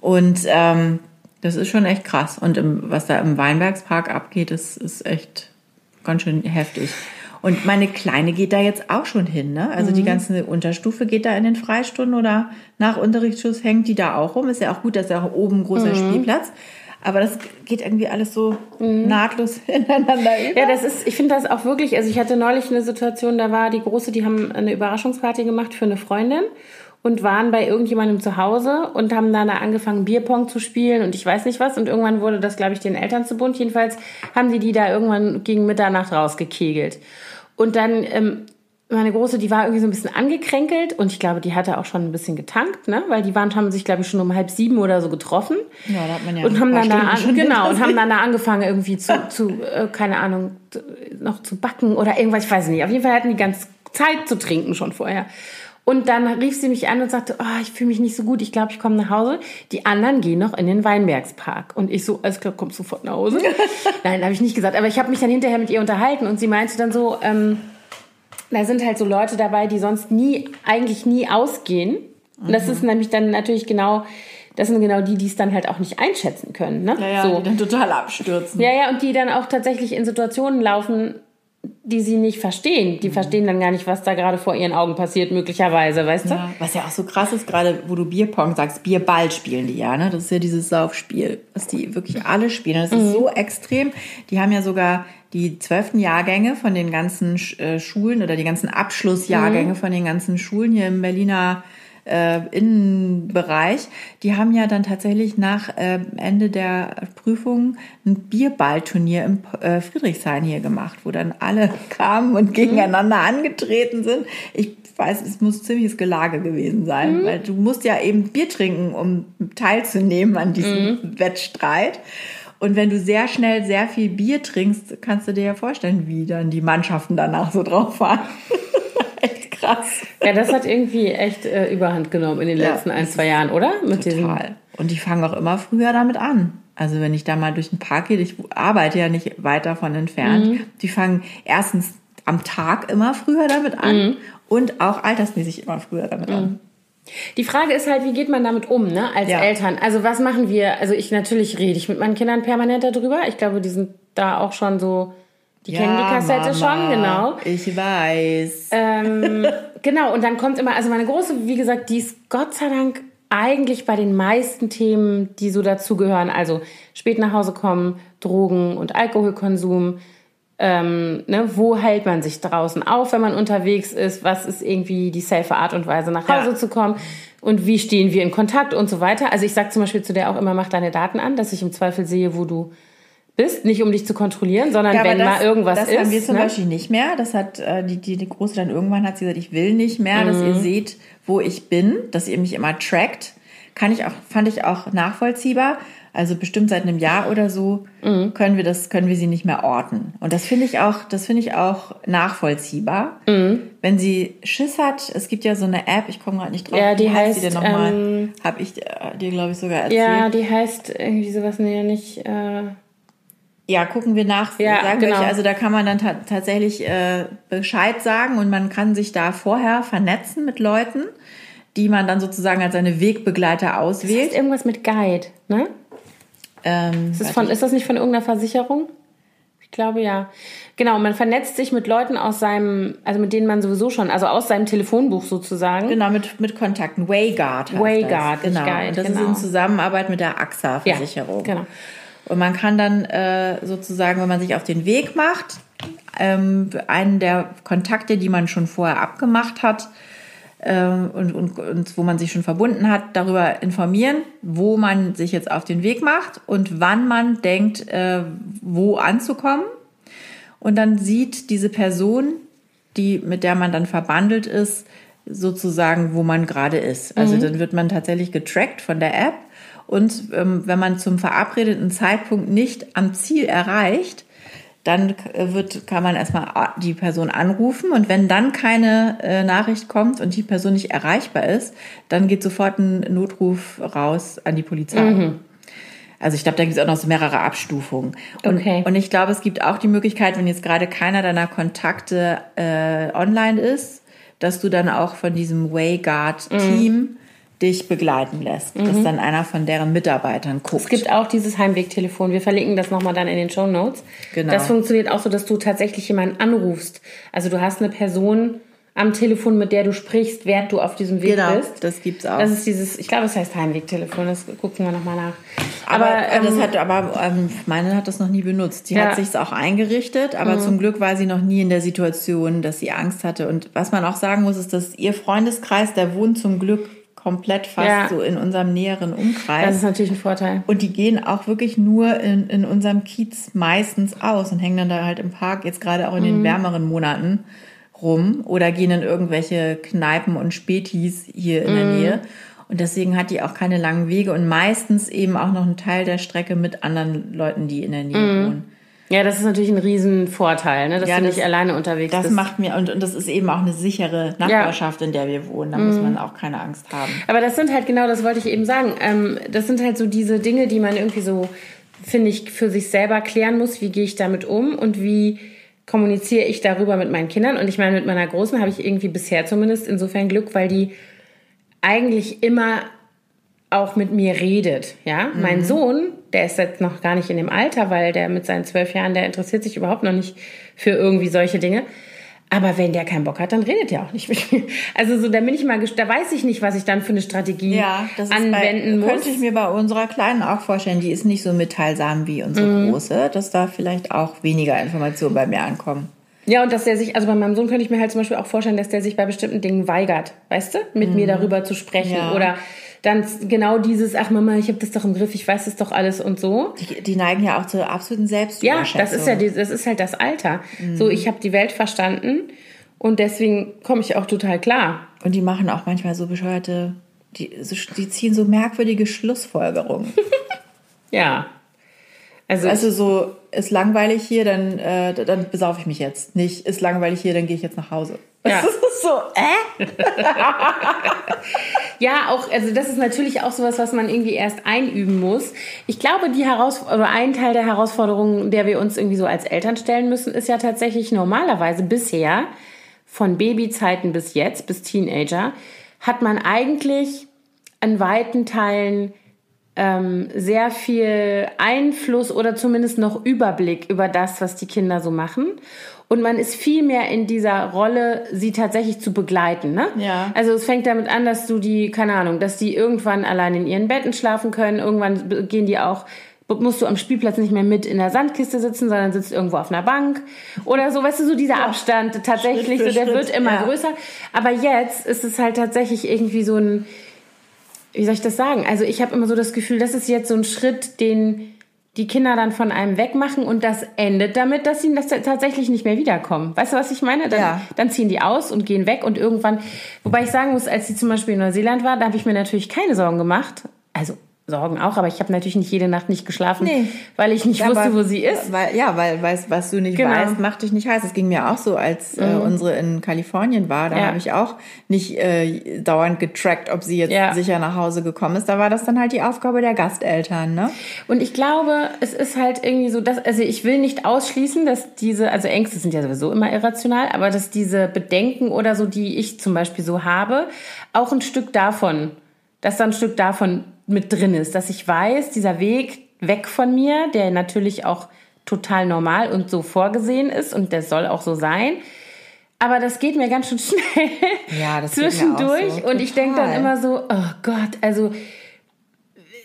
Und ähm, das ist schon echt krass. Und im, was da im Weinbergspark abgeht, ist, ist echt ganz schön heftig. Und meine Kleine geht da jetzt auch schon hin, ne? Also mhm. die ganze Unterstufe geht da in den Freistunden oder nach Unterrichtsschluss hängt die da auch rum. Ist ja auch gut, dass ja auch oben ein großer mhm. Spielplatz. Aber das geht irgendwie alles so mhm. nahtlos ineinander über. Ja, das ist, ich finde das auch wirklich, also ich hatte neulich eine Situation, da war die Große, die haben eine Überraschungsparty gemacht für eine Freundin und waren bei irgendjemandem zu Hause und haben dann angefangen, Bierpong zu spielen und ich weiß nicht was. Und irgendwann wurde das, glaube ich, den Eltern zu bunt. Jedenfalls haben die die da irgendwann gegen Mitternacht rausgekegelt. Und dann... Ähm, meine Große, die war irgendwie so ein bisschen angekränkelt und ich glaube, die hatte auch schon ein bisschen getankt, ne? Weil die waren, haben sich, glaube ich, schon um halb sieben oder so getroffen. Ja, da hat man ja und haben dann da an, genau und haben dann da angefangen irgendwie zu, zu äh, keine Ahnung, noch zu backen oder irgendwas, ich weiß nicht. Auf jeden Fall hatten die ganz Zeit zu trinken schon vorher. Und dann rief sie mich an und sagte, oh, ich fühle mich nicht so gut, ich glaube, ich komme nach Hause. Die anderen gehen noch in den Weinbergspark. Und ich so, alles klar, kommst du sofort nach Hause? Nein, habe ich nicht gesagt. Aber ich habe mich dann hinterher mit ihr unterhalten und sie meinte dann so, ähm, da sind halt so Leute dabei, die sonst nie, eigentlich nie ausgehen. Und das mhm. ist nämlich dann natürlich genau, das sind genau die, die es dann halt auch nicht einschätzen können. Ne? Ja, ja, so. Die dann total abstürzen. Ja, ja, und die dann auch tatsächlich in Situationen laufen, die sie nicht verstehen. Die mhm. verstehen dann gar nicht, was da gerade vor ihren Augen passiert, möglicherweise, weißt du? Ja, was ja auch so krass ist, gerade wo du Bierpong sagst, Bierball spielen die ja, ne? Das ist ja dieses Saufspiel, was die wirklich alle spielen. Das mhm. ist so extrem. Die haben ja sogar die zwölften Jahrgänge von den ganzen äh, Schulen oder die ganzen Abschlussjahrgänge mhm. von den ganzen Schulen hier im Berliner äh, Innenbereich, die haben ja dann tatsächlich nach äh, Ende der Prüfung ein Bierballturnier im äh, Friedrichshain hier gemacht, wo dann alle kamen und gegeneinander mhm. angetreten sind. Ich weiß, es muss ziemliches Gelage gewesen sein, mhm. weil du musst ja eben Bier trinken, um teilzunehmen an diesem mhm. Wettstreit. Und wenn du sehr schnell sehr viel Bier trinkst, kannst du dir ja vorstellen, wie dann die Mannschaften danach so drauf waren. Echt krass. Ja, das hat irgendwie echt äh, Überhand genommen in den ja, letzten ein, zwei Jahren, oder? Mit total. Und die fangen auch immer früher damit an. Also wenn ich da mal durch den Park gehe, ich arbeite ja nicht weit davon entfernt, mhm. die fangen erstens am Tag immer früher damit an mhm. und auch altersmäßig immer früher damit mhm. an. Die Frage ist halt, wie geht man damit um, ne, als ja. Eltern? Also was machen wir? Also ich natürlich rede ich mit meinen Kindern permanent darüber. Ich glaube, die sind da auch schon so, die ja, kennen die Kassette Mama, schon, genau. Ich weiß. Ähm, genau, und dann kommt immer, also meine Große, wie gesagt, die ist Gott sei Dank eigentlich bei den meisten Themen, die so dazugehören, also spät nach Hause kommen, Drogen- und Alkoholkonsum, Ähm, ne, wo hält man sich draußen auf, wenn man unterwegs ist? Was ist irgendwie die safe Art und Weise, nach Hause ja. zu kommen? Und wie stehen wir in Kontakt und so weiter? Also ich sage zum Beispiel zu der auch immer, mach deine Daten an, dass ich im Zweifel sehe, wo du bist. Nicht, um dich zu kontrollieren, sondern ja, wenn das, mal irgendwas das ist. Das haben wir zum ne? Beispiel nicht mehr. Das hat äh, die, die, die Große dann irgendwann hat sie gesagt, ich will nicht mehr, mhm. dass ihr seht, wo ich bin, dass ihr mich immer trackt. Kann ich auch, fand ich auch nachvollziehbar. Also bestimmt seit einem Jahr oder so mhm. können wir das, können wir sie nicht mehr orten. Und das finde ich auch, das finde ich auch nachvollziehbar. Mhm. Wenn sie Schiss hat, es gibt ja so eine App, ich komme gerade nicht drauf. Ja, die heißt, heißt die ähm, habe ich dir, glaube ich, sogar erzählt. Ja, die heißt irgendwie sowas, nee, nicht. Äh ja, gucken wir nach. Ja, sagen genau. Welche. Also da kann man dann ta- tatsächlich äh, Bescheid sagen und man kann sich da vorher vernetzen mit Leuten, die man dann sozusagen als seine Wegbegleiter auswählt. Das heißt irgendwas mit Guide, ne? Ähm, ist, das von, ist das nicht von irgendeiner Versicherung? Ich glaube ja. Genau, man vernetzt sich mit Leuten aus seinem, also mit denen man sowieso schon, also aus seinem Telefonbuch sozusagen. Genau, mit, mit Kontakten. WayGuard heißt WayGuard, das. Genau. Guide, und das genau. ist in Zusammenarbeit mit der A X A-Versicherung. Ja, genau. Und man kann dann äh, sozusagen, wenn man sich auf den Weg macht, ähm, einen der Kontakte, die man schon vorher abgemacht hat, Und, und, und wo man sich schon verbunden hat, darüber informieren, wo man sich jetzt auf den Weg macht und wann man denkt, äh, wo anzukommen. Und dann sieht diese Person, die, mit der man dann verbandelt ist, sozusagen, wo man gerade ist. Also mhm. dann wird man tatsächlich getrackt von der App. Und ähm, wenn man zum verabredeten Zeitpunkt nicht am Ziel erreicht, dann wird, kann man erstmal die Person anrufen und wenn dann keine äh, Nachricht kommt und die Person nicht erreichbar ist, dann geht sofort ein Notruf raus an die Polizei. Mhm. Also ich glaube, da gibt es auch noch so mehrere Abstufungen. Und, okay. und ich glaube, es gibt auch die Möglichkeit, wenn jetzt gerade keiner deiner Kontakte äh, online ist, dass du dann auch von diesem WayGuard-Team mhm. dich begleiten lässt, mhm. dass dann einer von deren Mitarbeitern guckt. Es gibt auch dieses Heimwegtelefon. Wir verlinken das nochmal dann in den Shownotes. Genau. Das funktioniert auch so, dass du tatsächlich jemanden anrufst. Also du hast eine Person am Telefon, mit der du sprichst, während du auf diesem Weg genau, bist. Genau, das gibt's auch. Das ist dieses, ich glaube, es heißt Heimwegtelefon, das gucken wir nochmal nach. Aber, aber, ähm, das hat, aber ähm, meine hat das noch nie benutzt. Die ja. hat sich's auch eingerichtet, aber mhm. zum Glück war sie noch nie in der Situation, dass sie Angst hatte. Und was man auch sagen muss, ist, dass ihr Freundeskreis, der wohnt zum Glück komplett fast ja. so in unserem näheren Umkreis. Das ist natürlich ein Vorteil. Und die gehen auch wirklich nur in, in unserem Kiez meistens aus und hängen dann da halt im Park, jetzt gerade auch in mhm. den wärmeren Monaten rum oder gehen in irgendwelche Kneipen und Spätis hier in mhm. der Nähe. Und deswegen hat die auch keine langen Wege und meistens eben auch noch einen Teil der Strecke mit anderen Leuten, die in der Nähe mhm. wohnen. Ja, das ist natürlich ein Riesenvorteil, ne? dass ja, du das, nicht alleine unterwegs das bist. Das macht mir, und, und das ist eben auch eine sichere Nachbarschaft, ja. in der wir wohnen. Da mm. muss man auch keine Angst haben. Aber das sind halt genau, das wollte ich eben sagen, ähm, das sind halt so diese Dinge, die man irgendwie so, finde ich, für sich selber klären muss. Wie gehe ich damit um und wie kommuniziere ich darüber mit meinen Kindern? Und ich meine, mit meiner Großen habe ich irgendwie bisher zumindest insofern Glück, weil die eigentlich immer auch mit mir redet, ja. Mhm. Mein Sohn, der ist jetzt noch gar nicht in dem Alter, weil der mit seinen zwölf Jahren, der interessiert sich überhaupt noch nicht für irgendwie solche Dinge. Aber wenn der keinen Bock hat, dann redet der auch nicht mit mir. Also so, da bin ich mal, da weiß ich nicht, was ich dann für eine Strategie ja, das ist anwenden bei, muss. Könnte ich mir bei unserer Kleinen auch vorstellen, die ist nicht so mitteilsam wie unsere mhm. Große, dass da vielleicht auch weniger Informationen bei mir ankommen. Ja, und dass der sich, also bei meinem Sohn könnte ich mir halt zum Beispiel auch vorstellen, dass der sich bei bestimmten Dingen weigert, weißt du, mit mhm. mir darüber zu sprechen ja. oder dann genau dieses, ach Mama, ich habe das doch im Griff, ich weiß das doch alles und so. Die, die neigen ja auch zur absoluten Selbstüberschätzung. Ja, das ist ja, das ist halt das Alter. Mhm. So, ich habe die Welt verstanden und deswegen komme ich auch total klar. Und die machen auch manchmal so bescheuerte, die, die ziehen so merkwürdige Schlussfolgerungen. ja. Also, also so, ist langweilig hier, dann, äh, dann besaufe ich mich jetzt. Nicht, ist langweilig hier, dann gehe ich jetzt nach Hause. Ja. Das ist so, äh? ja, auch, also das ist natürlich auch sowas, was man irgendwie erst einüben muss. Ich glaube, die Heraus- oder ein Teil der Herausforderungen, der wir uns irgendwie so als Eltern stellen müssen, ist ja tatsächlich normalerweise bisher, von Babyzeiten bis jetzt, bis Teenager, hat man eigentlich an weiten Teilen ähm, sehr viel Einfluss oder zumindest noch Überblick über das, was die Kinder so machen. Und man ist viel mehr in dieser Rolle, sie tatsächlich zu begleiten, ne? Ja. Also es fängt damit an, dass du die, keine Ahnung, dass die irgendwann allein in ihren Betten schlafen können. Irgendwann gehen die auch, musst du am Spielplatz nicht mehr mit in der Sandkiste sitzen, sondern sitzt irgendwo auf einer Bank oder so. Weißt du, so dieser ja. Abstand tatsächlich, Schritt für so, der Schritt, wird immer ja. größer. Aber jetzt ist es halt tatsächlich irgendwie so ein, wie soll ich das sagen? Also ich habe immer so das Gefühl, das ist jetzt so ein Schritt, den die Kinder dann von einem wegmachen und das endet damit, dass sie das tatsächlich nicht mehr wiederkommen. Weißt du, was ich meine? Dann, ja. dann ziehen die aus und gehen weg und irgendwann, wobei ich sagen muss, als sie zum Beispiel in Neuseeland war, da habe ich mir natürlich keine Sorgen gemacht, also Sorgen auch, aber ich habe natürlich nicht jede Nacht nicht geschlafen, nee. weil ich nicht ja, wusste, weil, wo sie ist. Weil, ja, weil weißt, was du nicht genau. weißt, macht dich nicht heiß. Es ging mir auch so, als mhm. äh, unsere in Kalifornien war, da ja. habe ich auch nicht äh, dauernd getrackt, ob sie jetzt ja. sicher nach Hause gekommen ist. Da war das dann halt die Aufgabe der Gasteltern, ne? Und ich glaube, es ist halt irgendwie so, dass, also ich will nicht ausschließen, dass diese, also Ängste sind ja sowieso immer irrational, aber dass diese Bedenken oder so, die ich zum Beispiel so habe, auch ein Stück davon, dass da ein Stück davon mit drin ist, dass ich weiß, dieser Weg weg von mir, der natürlich auch total normal und so vorgesehen ist und der soll auch so sein, aber das geht mir ganz schön schnell ja, das zwischendurch geht mir auch so. Und ich denke dann immer so, oh Gott, also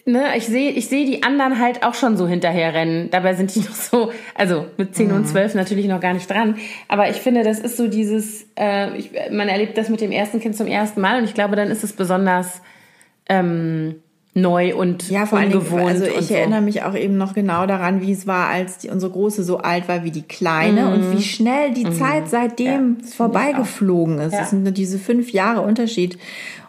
ne, ich sehe ich sehe die anderen halt auch schon so hinterher rennen, dabei sind die noch so, also mit zehn mhm. und zwölf natürlich noch gar nicht dran, aber ich finde, das ist so dieses, äh, ich, man erlebt das mit dem ersten Kind zum ersten Mal und ich glaube, dann ist es besonders ähm, neu und ja, vor ungewohnt. Also ich so. erinnere mich auch eben noch genau daran, wie es war, als die, unsere Große so alt war wie die Kleine mhm. und wie schnell die mhm. Zeit seitdem ja, vorbeigeflogen ist. Ja. Das sind diese fünf Jahre Unterschied.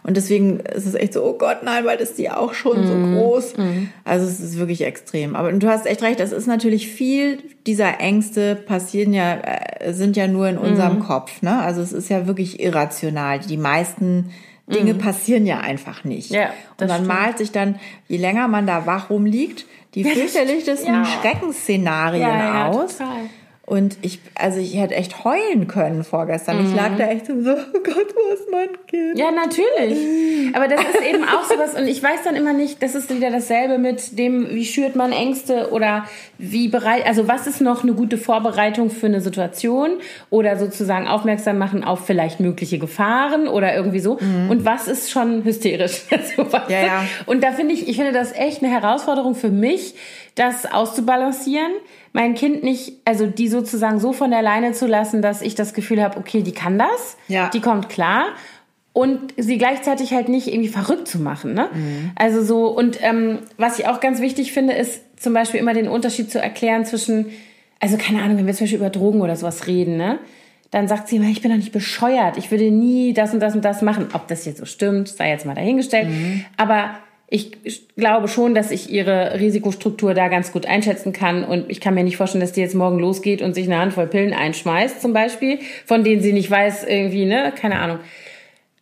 Und deswegen ist es echt so, oh Gott, nein, weil ist die auch schon mhm. so groß. Mhm. Also es ist wirklich extrem. Aber du hast echt recht, es ist natürlich viel dieser Ängste passieren ja, sind ja nur in unserem mhm. Kopf, ne? Also es ist ja wirklich irrational. Die meisten Dinge mhm. passieren ja einfach nicht. Ja, und man malt sich dann, je länger man da wach rumliegt, die fürchterlichsten ja. Schreckensszenarien ja, ja, aus. Total. Und ich, also ich hätte echt heulen können vorgestern. Mhm. Ich lag da echt so, oh Gott, wo ist mein Kind? Ja, natürlich. Aber das ist eben auch sowas. Und ich weiß dann immer nicht, das ist wieder dasselbe mit dem, wie schürt man Ängste oder wie bereit, also was ist noch eine gute Vorbereitung für eine Situation oder sozusagen aufmerksam machen auf vielleicht mögliche Gefahren oder irgendwie so. Mhm. Und was ist schon hysterisch? So was. Ja, ja. Und da finde ich, ich finde das echt eine Herausforderung für mich, das auszubalancieren, mein Kind nicht, also die sozusagen so von der Leine zu lassen, dass ich das Gefühl habe, okay, die kann das, ja, die kommt klar und sie gleichzeitig halt nicht irgendwie verrückt zu machen, ne? Mhm. Also so, und ähm, was ich auch ganz wichtig finde, ist zum Beispiel immer den Unterschied zu erklären zwischen, also keine Ahnung, wenn wir zum Beispiel über Drogen oder sowas reden, ne? Dann sagt sie immer, ich bin doch nicht bescheuert, ich würde nie das und das und das machen. Ob das jetzt so stimmt, sei jetzt mal dahingestellt, mhm. aber ich glaube schon, dass ich ihre Risikostruktur da ganz gut einschätzen kann und ich kann mir nicht vorstellen, dass die jetzt morgen losgeht und sich eine Handvoll Pillen einschmeißt zum Beispiel, von denen sie nicht weiß irgendwie, ne, keine Ahnung.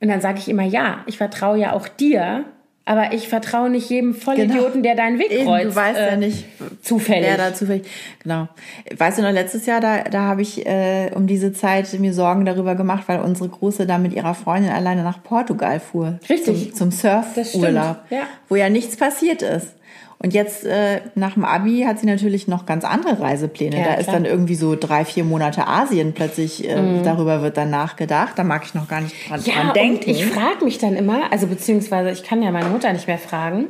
Und dann sage ich immer, ja, ich vertraue ja auch dir, aber ich vertraue nicht jedem Vollidioten, genau, der deinen Weg kreuzt. Eben, du weißt äh, ja nicht, zufällig. Wer da zufällig. Genau. Weißt du noch, letztes Jahr, da, da habe ich äh, um diese Zeit mir Sorgen darüber gemacht, weil unsere Große da mit ihrer Freundin alleine nach Portugal fuhr. Richtig. Zum, zum Surfurlaub, ja, wo ja nichts passiert ist. Und jetzt äh, nach dem Abi hat sie natürlich noch ganz andere Reisepläne. Ja, da klar. ist dann irgendwie so drei, vier Monate Asien plötzlich, äh, mhm. darüber wird dann nachgedacht. Da mag ich noch gar nicht dran, ja, dran denken. Und ich frage mich dann immer, also beziehungsweise ich kann ja meine Mutter nicht mehr fragen,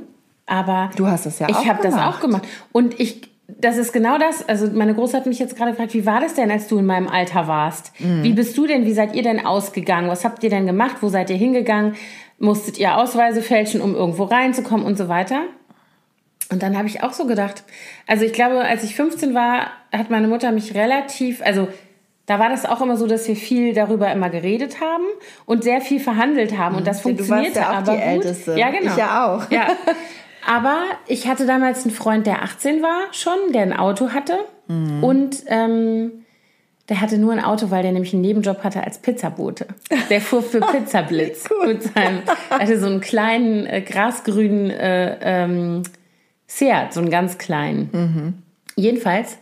aber du hast das ja auch ich hab gemacht. Ich habe das auch gemacht. Und ich, das ist genau das, also meine Große hat mich jetzt gerade gefragt, wie war das denn, als du in meinem Alter warst? Mhm. Wie bist du denn, wie seid ihr denn ausgegangen? Was habt ihr denn gemacht? Wo seid ihr hingegangen? Musstet ihr Ausweise fälschen, um irgendwo reinzukommen und so weiter? Und dann habe ich auch so gedacht, also ich glaube, als ich fünfzehn war, hat meine Mutter mich relativ, also da war das auch immer so, dass wir viel darüber immer geredet haben und sehr viel verhandelt haben und das funktionierte. Du warst ja auch aber die gut. Älteste. Ja, genau. Ich ja auch. Ja. Aber ich hatte damals einen Freund, der achtzehn war schon, der ein Auto hatte, mhm. und ähm, der hatte nur ein Auto, weil der nämlich einen Nebenjob hatte als Pizzabote. Der fuhr für Pizzablitz. Cool. Mit seinem, hatte so einen kleinen äh, grasgrünen äh, ähm, Seat, so einen ganz kleinen. Mhm. Jedenfalls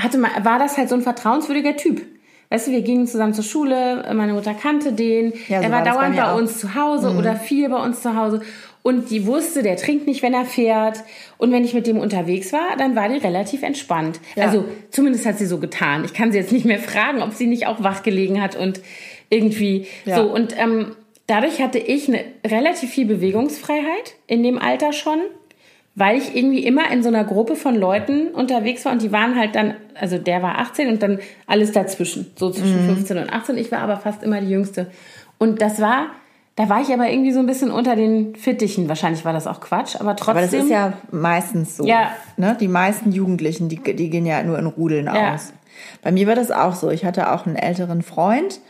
hatte man, war das halt so ein vertrauenswürdiger Typ. Weißt du, wir gingen zusammen zur Schule, meine Mutter kannte den, ja, so er war, war dauernd bei, bei uns zu Hause, mhm. oder viel bei uns zu Hause. Und die wusste, der trinkt nicht, wenn er fährt. Und wenn ich mit dem unterwegs war, dann war die relativ entspannt. Ja. Also zumindest hat sie so getan. Ich kann sie jetzt nicht mehr fragen, ob sie nicht auch wach gelegen hat und irgendwie, ja, so. Und ähm, dadurch hatte ich eine relativ viel Bewegungsfreiheit in dem Alter schon, weil ich irgendwie immer in so einer Gruppe von Leuten unterwegs war und die waren halt dann, also der war achtzehn und dann alles dazwischen, so zwischen mhm. fünfzehn und achtzehn. Ich war aber fast immer die Jüngste. Und das war, da war ich aber irgendwie so ein bisschen unter den Fittichen. Wahrscheinlich war das auch Quatsch, aber trotzdem. Aber das ist ja meistens so. Ja. Ne? Die meisten Jugendlichen, die, die gehen ja nur in Rudeln, ja, aus. Bei mir war das auch so. Ich hatte auch einen älteren Freund.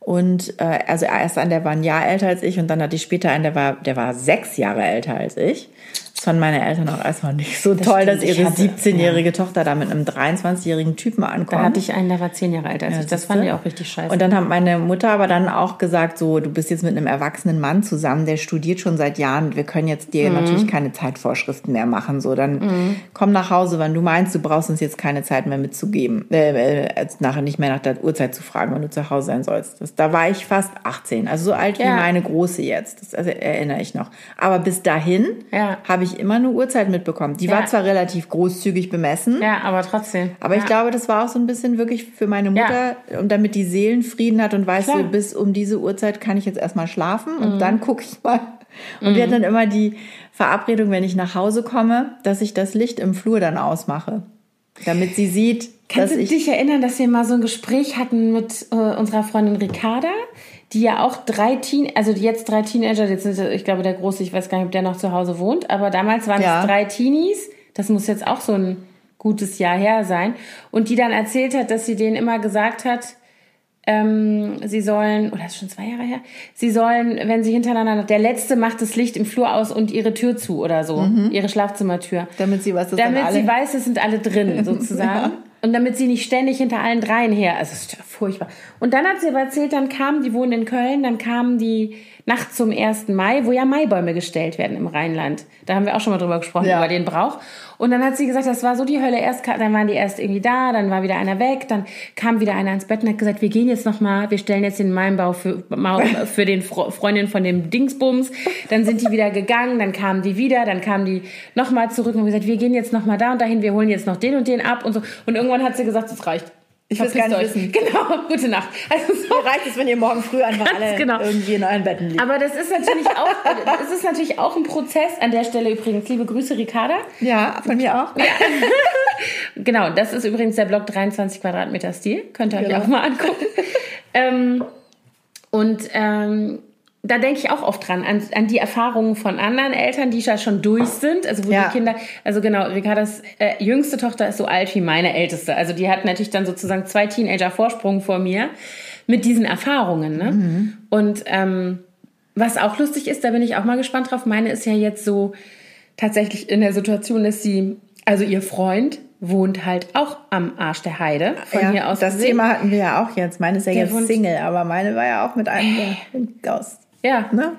Und äh, also erst an, der war ein Jahr älter als ich und dann hatte ich später einen, der war, der war sechs Jahre älter als ich. Das fanden meine Eltern auch erstmal nicht so das toll, stimmt, dass ihre hatte, siebzehnjährige ja. Tochter da mit einem dreiundzwanzigjährigen Typen ankommt. Da hatte ich einen, der war zehn Jahre älter als ja, ich. Das fand ich auch richtig scheiße. Und dann hat meine Mutter aber dann auch gesagt, so, du bist jetzt mit einem erwachsenen Mann zusammen, der studiert schon seit Jahren. Wir können jetzt dir mhm. natürlich keine Zeitvorschriften mehr machen. So, dann mhm. komm nach Hause, wann du meinst, du brauchst uns jetzt keine Zeit mehr mitzugeben. Äh, äh, nachher nicht mehr nach der Uhrzeit zu fragen, wenn du zu Hause sein sollst. Das, da war ich fast achtzehn, also so alt ja. wie meine Große jetzt. Das erinnere ich noch. Aber bis dahin ja. habe ich immer eine Uhrzeit mitbekommen. Die ja. war zwar relativ großzügig bemessen. Ja, aber trotzdem. Aber ja. ich glaube, das war auch so ein bisschen wirklich für meine Mutter, ja. und damit die Seelenfrieden hat und weißt du, so, bis um diese Uhrzeit kann ich jetzt erstmal schlafen und mhm. dann gucke ich mal. Und mhm. wir hatten dann immer die Verabredung, wenn ich nach Hause komme, dass ich das Licht im Flur dann ausmache. Damit sie sieht, kannst dass ich... Kannst du dich erinnern, dass wir mal so ein Gespräch hatten mit äh, unserer Freundin Ricarda, die ja auch drei Teen... Also jetzt drei Teenager, jetzt sind ich glaube der Große, ich weiß gar nicht, ob der noch zu Hause wohnt, aber damals waren ja. es drei Teenies, das muss jetzt auch so ein gutes Jahr her sein, und die dann erzählt hat, dass sie denen immer gesagt hat, ähm, sie sollen, oder oh, das ist schon zwei Jahre her, sie sollen, wenn sie hintereinander, der Letzte macht das Licht im Flur aus und ihre Tür zu oder so, mhm. ihre Schlafzimmertür. Damit sie weiß, das damit sind alle. Damit sie weiß, es sind alle drin, sozusagen. Ja. Und damit sie nicht ständig hinter allen dreien her, also furchtbar. Und dann hat sie aber erzählt, dann kamen, die wohnen in Köln, dann kamen die Nacht zum ersten Mai, wo ja Maibäume gestellt werden im Rheinland. Da haben wir auch schon mal drüber gesprochen, ja. über den Brauch. Und dann hat sie gesagt, das war so die Hölle. Erst, dann waren die erst irgendwie da, dann war wieder einer weg, dann kam wieder einer ins Bett und hat gesagt, wir gehen jetzt nochmal, wir stellen jetzt den Maibaum für, für den Freundin von dem Dingsbums. Dann sind die wieder gegangen, dann kamen die wieder, dann kamen die nochmal zurück und haben gesagt, wir gehen jetzt nochmal da und dahin, wir holen jetzt noch den und den ab und so. Und irgendwann hat sie gesagt, es reicht. Ich will es gar nicht euch. wissen. Genau, gute Nacht. Also so. Mir reicht es, wenn ihr morgen früh einfach alle genau. irgendwie in euren Betten liegt. Aber das ist natürlich auch, das ist natürlich auch ein Prozess. An der Stelle übrigens, liebe Grüße, Ricarda. Ja, von mir auch. Ja. Genau, das ist übrigens der Blog dreiundzwanzig Quadratmeter Stil. Könnt ihr euch genau. auch mal angucken. ähm, und ähm, da denke ich auch oft dran, an, an die Erfahrungen von anderen Eltern, die ja schon durch sind, also wo ja. die Kinder, also genau, Ricardas äh, jüngste Tochter ist so alt wie meine älteste, also die hat natürlich dann sozusagen zwei Teenager Vorsprung vor mir mit diesen Erfahrungen, ne? Mhm. Und ähm, was auch lustig ist, da bin ich auch mal gespannt drauf, meine ist ja jetzt so tatsächlich in der Situation, dass sie, also ihr Freund wohnt halt auch am Arsch der Heide, von ja, hier aus. Das Thema hatten wir ja auch jetzt, meine ist ja der jetzt Wund- Single, aber meine war ja auch mit einem Gast. Ja, ne?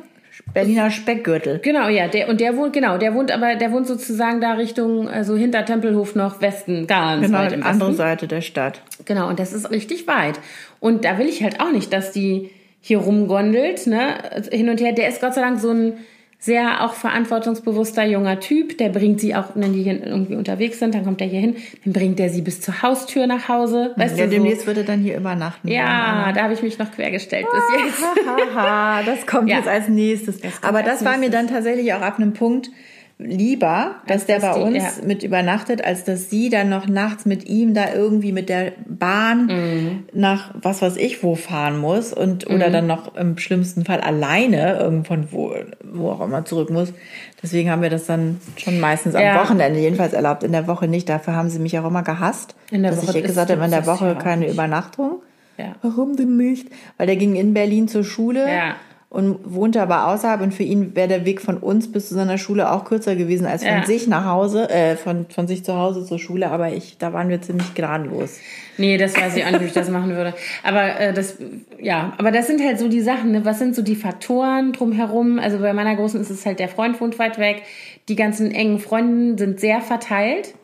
Berliner Speckgürtel. Genau, ja, der und der wohnt genau, der wohnt aber der wohnt sozusagen da Richtung, also hinter Tempelhof noch Westen, ganz genau, weit im Westen. Genau, andere Seite der Stadt. Genau, und das ist richtig weit. Und da will ich halt auch nicht, dass die hier rumgondelt, ne, hin und her. Der ist Gott sei Dank so ein sehr auch verantwortungsbewusster junger Typ, der bringt sie auch, wenn die hier irgendwie unterwegs sind, dann kommt er hier hin, dann bringt er sie bis zur Haustür nach Hause. Weißt ja, du, demnächst so. Würde dann hier übernachten. Ja, da habe ich mich noch quergestellt ah, bis jetzt. Ha, ha, ha. Das kommt ja. jetzt als nächstes. Das Aber das nächstes. war mir dann tatsächlich auch ab einem Punkt lieber, dass als der das bei uns die, ja. mit übernachtet, als dass sie dann noch nachts mit ihm da irgendwie mit der Bahn mhm. nach was weiß ich wo fahren muss und oder mhm. dann noch im schlimmsten Fall alleine irgendwann wo, wo auch immer zurück muss. Deswegen haben wir das dann schon meistens ja. am Wochenende jedenfalls erlaubt, in der Woche nicht. Dafür haben sie mich auch immer gehasst, in der dass Woche ich gesagt habe, in der Woche keine nicht. Übernachtung. Ja. Warum denn nicht? Weil der ging in Berlin zur Schule. Ja. Und wohnte aber außerhalb und für ihn wäre der Weg von uns bis zu seiner Schule auch kürzer gewesen als von ja. sich nach Hause, äh, von, von sich zu Hause zur Schule, aber ich, da waren wir ziemlich gnadenlos. Nee, das weiß ich auch nicht, wie ich das machen würde. Aber äh, das, ja, aber das sind halt so die Sachen, ne? Was sind so die Faktoren drumherum? Also bei meiner Großen ist es halt, der Freund wohnt weit weg, die ganzen engen Freunde sind sehr verteilt.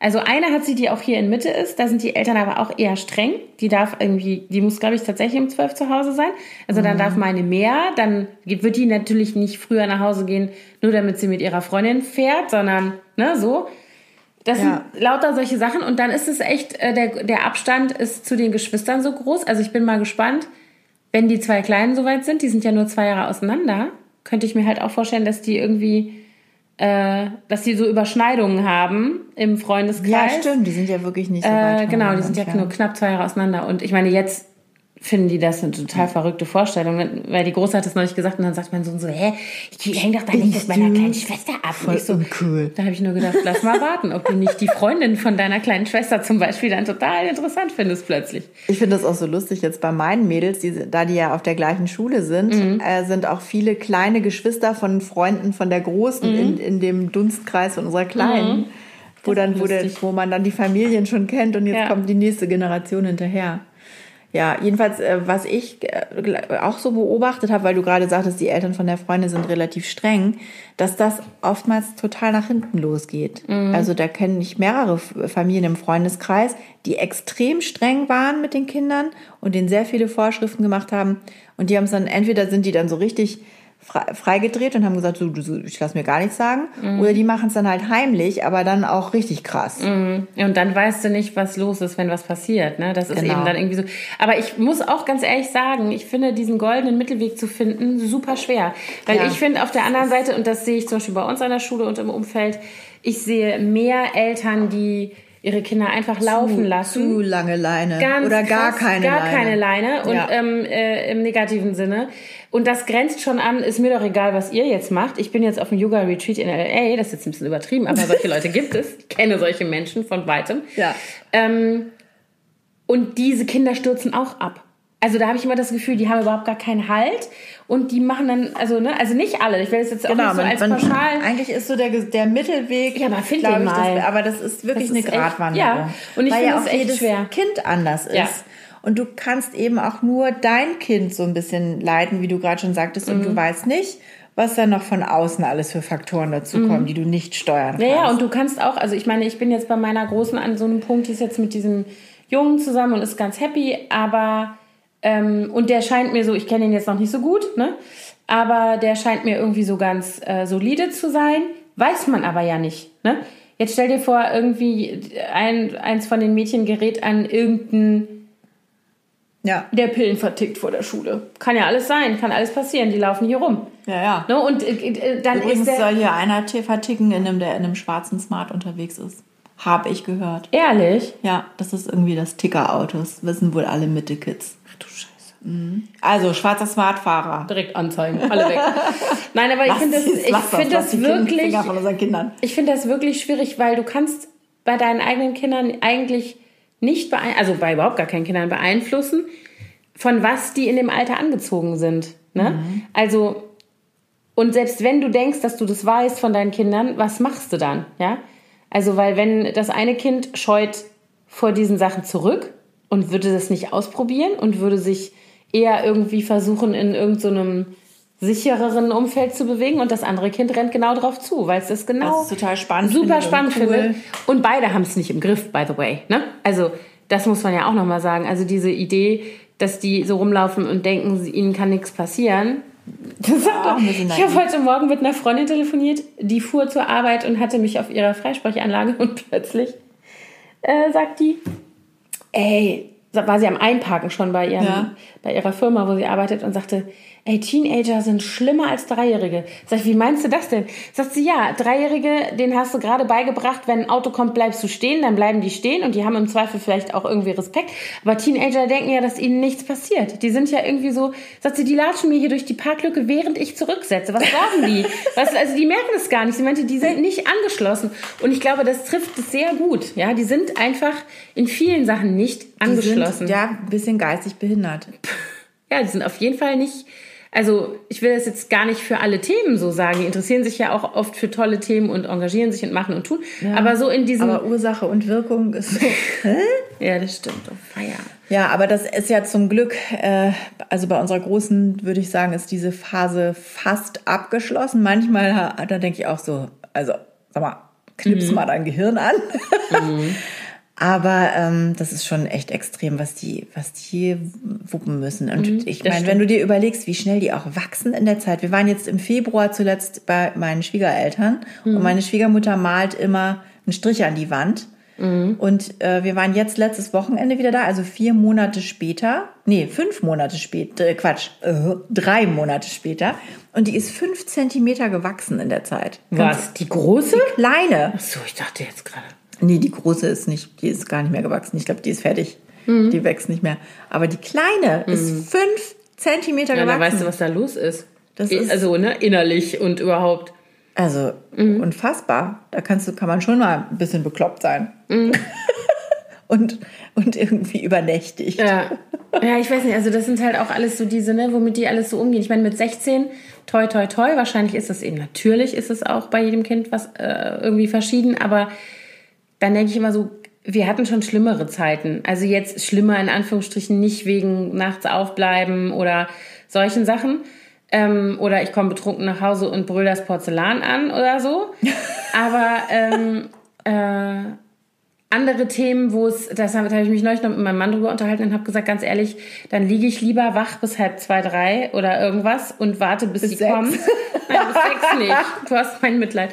Also eine hat sie, die auch hier in Mitte ist, da sind die Eltern aber auch eher streng. Die darf irgendwie, die muss, glaube ich, tatsächlich um zwölf zu Hause sein. Also dann mhm. darf meine mehr, dann wird die natürlich nicht früher nach Hause gehen, nur damit sie mit ihrer Freundin fährt, sondern, ne, so. Das ja. sind lauter solche Sachen und dann ist es echt, äh, der, der Abstand ist zu den Geschwistern so groß. Also ich bin mal gespannt, wenn die zwei Kleinen soweit sind, die sind ja nur zwei Jahre auseinander, könnte ich mir halt auch vorstellen, dass die irgendwie... dass die so Überschneidungen haben im Freundeskreis. Ja, stimmt, die sind ja wirklich nicht so weit äh, Genau, die sind ja nur knapp zwei Jahre auseinander. Und ich meine, jetzt finden die das eine total verrückte Vorstellung, weil die Große hat das neulich gesagt und dann sagt mein Sohn so, hä, ich häng doch da nicht mit meiner kleinen Schwester ab. Voll so, uncool. Da habe ich nur gedacht, lass mal warten, ob du nicht die Freundin von deiner kleinen Schwester zum Beispiel dann total interessant findest plötzlich. Ich finde das auch so lustig jetzt bei meinen Mädels, die, da die ja auf der gleichen Schule sind, mhm. äh, sind auch viele kleine Geschwister von Freunden von der Großen mhm. in, in dem Dunstkreis von unserer Kleinen. Mhm. Wo, dann, wo, der, wo man dann die Familien schon kennt und jetzt ja. kommt die nächste Generation hinterher. Ja, jedenfalls, was ich auch so beobachtet habe, weil du gerade sagtest, die Eltern von der Freundin sind relativ streng, dass das oftmals total nach hinten losgeht. Mhm. Also da kenne ich mehrere Familien im Freundeskreis, die extrem streng waren mit den Kindern und denen sehr viele Vorschriften gemacht haben. Und die haben es dann, entweder sind die dann so richtig freigedreht und haben gesagt, so, ich lass mir gar nichts sagen. Mhm. Oder die machen es dann halt heimlich, aber dann auch richtig krass. Mhm. Und dann weißt du nicht, was los ist, wenn was passiert. Ne? Das ist genau. eben dann irgendwie so. Aber ich muss auch ganz ehrlich sagen, ich finde diesen goldenen Mittelweg zu finden super schwer. Weil ja. ich finde auf der anderen Seite, und das sehe ich zum Beispiel bei uns an der Schule und im Umfeld, ich sehe mehr Eltern, die ihre Kinder einfach laufen zu, lassen. Zu lange Leine. Ganz Oder gar krass, keine gar Leine. Gar keine Leine. Und ja. ähm, äh, im negativen Sinne. Und das grenzt schon an, ist mir doch egal, was ihr jetzt macht. Ich bin jetzt auf einem Yoga-Retreat in L A, das ist jetzt ein bisschen übertrieben, aber solche Leute gibt es. Ich kenne solche Menschen von Weitem. Ja. Ähm, und diese Kinder stürzen auch ab. Also da habe ich immer das Gefühl, die haben überhaupt gar keinen Halt und die machen dann, also ne, also nicht alle, ich will das jetzt auch genau, nicht so als man, pauschal. Eigentlich ist so der, der Mittelweg, ja, man findet den mal. Das, aber das ist wirklich das eine ist Gratwanderung, echt, ja. und ich weil finde ja auch es echt jedes schwer. Kind anders ist. Ja. Und du kannst eben auch nur dein Kind so ein bisschen leiten, wie du gerade schon sagtest. Mhm. Und du weißt nicht, was dann noch von außen alles für Faktoren dazu kommen, mhm. die du nicht steuern kannst. Naja, und du kannst auch, also ich meine, ich bin jetzt bei meiner Großen an so einem Punkt, die ist jetzt mit diesem Jungen zusammen und ist ganz happy, aber, ähm, und der scheint mir so, ich kenne ihn jetzt noch nicht so gut, ne? Aber der scheint mir irgendwie so ganz äh, solide zu sein, weiß man aber ja nicht, ne? Jetzt stell dir vor, irgendwie ein, eins von den Mädchen gerät an irgendeinen, ja, der Pillen vertickt vor der Schule. Kann ja alles sein, kann alles passieren. Die laufen hier rum. Ja, ja. Ne? Und äh, dann übrigens ist der, soll hier einer Tee verticken, in einem, der in einem schwarzen Smart unterwegs ist. Habe ich gehört. Ehrlich? Ja, das ist irgendwie das Ticker-Autos. Wissen wohl alle Mitte-Kids. Ach du Scheiße. Mhm. Also, schwarzer Smart-Fahrer. Direkt anzeigen, alle weg. Nein, aber ich finde das, ich find das, das wirklich... Ich finde das wirklich schwierig, weil du kannst bei deinen eigenen Kindern eigentlich... nicht beeinflussen, also bei überhaupt gar keinen Kindern beeinflussen, von was die in dem Alter angezogen sind. Ne? Mhm. Also, und selbst wenn du denkst, dass du das weißt von deinen Kindern, was machst du dann? Ja? Also, weil wenn das eine Kind scheut vor diesen Sachen zurück und würde das nicht ausprobieren und würde sich eher irgendwie versuchen, in irgendeinem so sichereren Umfeld zu bewegen, und das andere Kind rennt genau drauf zu, weil es das genau das total spannend super finde spannend und cool. findet. Und beide haben es nicht im Griff, by the way. Ne? Also das muss man ja auch nochmal sagen. Also diese Idee, dass die so rumlaufen und denken, ihnen kann nichts passieren. Das ja, auch ich habe heute Morgen mit einer Freundin telefoniert, die fuhr zur Arbeit und hatte mich auf ihrer Freisprechanlage, und plötzlich äh, sagt die, ey, war sie am Einparken schon bei, ihrem, ja. bei ihrer Firma, wo sie arbeitet, und sagte, ey, Teenager sind schlimmer als Dreijährige. Sag ich, wie meinst du das denn? Sagt sie, ja, Dreijährige, denen hast du gerade beigebracht, wenn ein Auto kommt, bleibst du stehen, dann bleiben die stehen und die haben im Zweifel vielleicht auch irgendwie Respekt. Aber Teenager denken ja, dass ihnen nichts passiert. Die sind ja irgendwie so, sagt sie, die latschen mir hier durch die Parklücke, während ich zurücksetze. Was sagen die? Was, also die merken das gar nicht. Sie meinte, die sind nicht angeschlossen. Und ich glaube, das trifft es sehr gut. Ja, die sind einfach in vielen Sachen nicht angeschlossen. Die sind, ja, ein bisschen geistig behindert. Ja, die sind auf jeden Fall nicht... Also ich will das jetzt gar nicht für alle Themen so sagen. Die interessieren sich ja auch oft für tolle Themen und engagieren sich und machen und tun. Ja, aber so in diesem... Aber Ursache und Wirkung ist so... Hä? Ja, das stimmt. Oh, ja. ja, aber das ist ja zum Glück... Äh, also bei unserer Großen, würde ich sagen, ist diese Phase fast abgeschlossen. Manchmal, da denke ich auch so... Also, sag mal, knips mhm. mal dein Gehirn an. mhm. Aber ähm, das ist schon echt extrem, was die, was die wuppen müssen. Und mhm, ich meine, wenn du dir überlegst, wie schnell die auch wachsen in der Zeit. Wir waren jetzt im Februar zuletzt bei meinen Schwiegereltern mhm. und meine Schwiegermutter malt immer einen Strich an die Wand. Mhm. Und äh, wir waren jetzt letztes Wochenende wieder da, also vier Monate später, nee, fünf Monate später, äh, Quatsch, äh, drei Monate später. Und die ist fünf Zentimeter gewachsen in der Zeit. Was, die große? Die kleine. Ach so, ich dachte jetzt gerade... Nee, die große ist nicht, die ist gar nicht mehr gewachsen. Ich glaube, die ist fertig. Mhm. Die wächst nicht mehr. Aber die kleine mhm. ist fünf Zentimeter ja, gewachsen. Ja, weißt du, was da los ist. Das ist also, ne, innerlich und überhaupt. Also, mhm. unfassbar. Da kannst du, kann man schon mal ein bisschen bekloppt sein. Mhm. und, und irgendwie übernächtigt. Ja. ja, ich weiß nicht. Also, das sind halt auch alles so diese, ne, womit die alles so umgehen. Ich meine, mit sechzehn, toi, toi, toi, wahrscheinlich ist das eben, natürlich ist es auch bei jedem Kind was äh, irgendwie verschieden, aber dann denke ich immer so, wir hatten schon schlimmere Zeiten. Also jetzt schlimmer in Anführungsstrichen, nicht wegen nachts aufbleiben oder solchen Sachen. Ähm, oder ich komme betrunken nach Hause und brüll das Porzellan an oder so. Aber ähm, äh, andere Themen, wo es, das habe ich mich neulich noch mit meinem Mann drüber unterhalten und habe gesagt, ganz ehrlich, dann liege ich lieber wach bis halb zwei, drei oder irgendwas und warte, bis, bis die sechs. kommen. Nein, bis sechs nicht. Du hast mein Mitleid.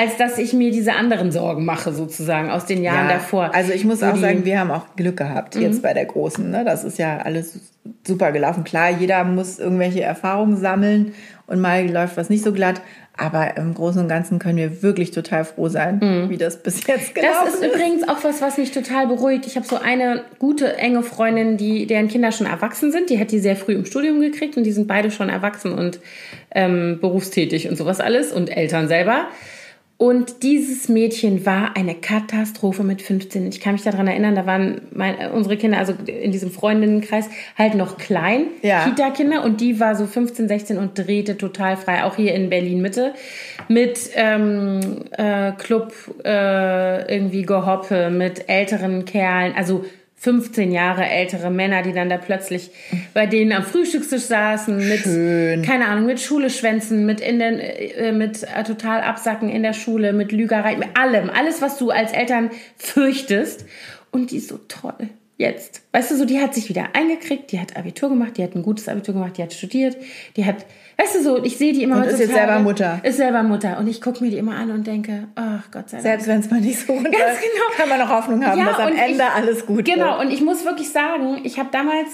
Als dass ich mir diese anderen Sorgen mache, sozusagen, aus den Jahren ja, davor. Also ich muss auch die, sagen, wir haben auch Glück gehabt, mhm. jetzt bei der Großen. Ne? Das ist ja alles super gelaufen. Klar, jeder muss irgendwelche Erfahrungen sammeln und mal läuft was nicht so glatt. Aber im Großen und Ganzen können wir wirklich total froh sein, mhm. wie das bis jetzt gelaufen ist. Das ist übrigens auch was, was mich total beruhigt. Ich habe so eine gute, enge Freundin, die, deren Kinder schon erwachsen sind. Die hat die sehr früh im Studium gekriegt und die sind beide schon erwachsen und ähm, berufstätig und sowas alles und Eltern selber. Und dieses Mädchen war eine Katastrophe mit fünfzehn. Ich kann mich daran erinnern, da waren meine, unsere Kinder, also in diesem Freundinnenkreis, halt noch klein, ja. Kita-Kinder. Und die war so fünfzehn, sechzehn und drehte total frei, auch hier in Berlin-Mitte, mit ähm, äh, Club äh, irgendwie Gehoppe, mit älteren Kerlen, also fünfzehn Jahre ältere Männer, die dann da plötzlich bei denen am Frühstückstisch saßen, mit, schön, keine Ahnung, mit Schuleschwänzen, mit in den, äh, mit äh, total Absacken in der Schule, mit Lügerei, mit allem, alles, was du als Eltern fürchtest. Und die ist so toll jetzt. Weißt du, so, die hat sich wieder eingekriegt, die hat Abitur gemacht, die hat ein gutes Abitur gemacht, die hat studiert, die hat, weißt du, so, ich sehe die immer und heutzutage. Ist jetzt selber Mutter. Ist selber Mutter. Und ich gucke mir die immer an und denke, ach Gott sei Dank. Selbst wenn es mal nicht so gut ist, genau, kann man noch Hoffnung haben, ja, dass am Ende ich, alles gut genau, wird. Genau, und ich muss wirklich sagen, ich habe damals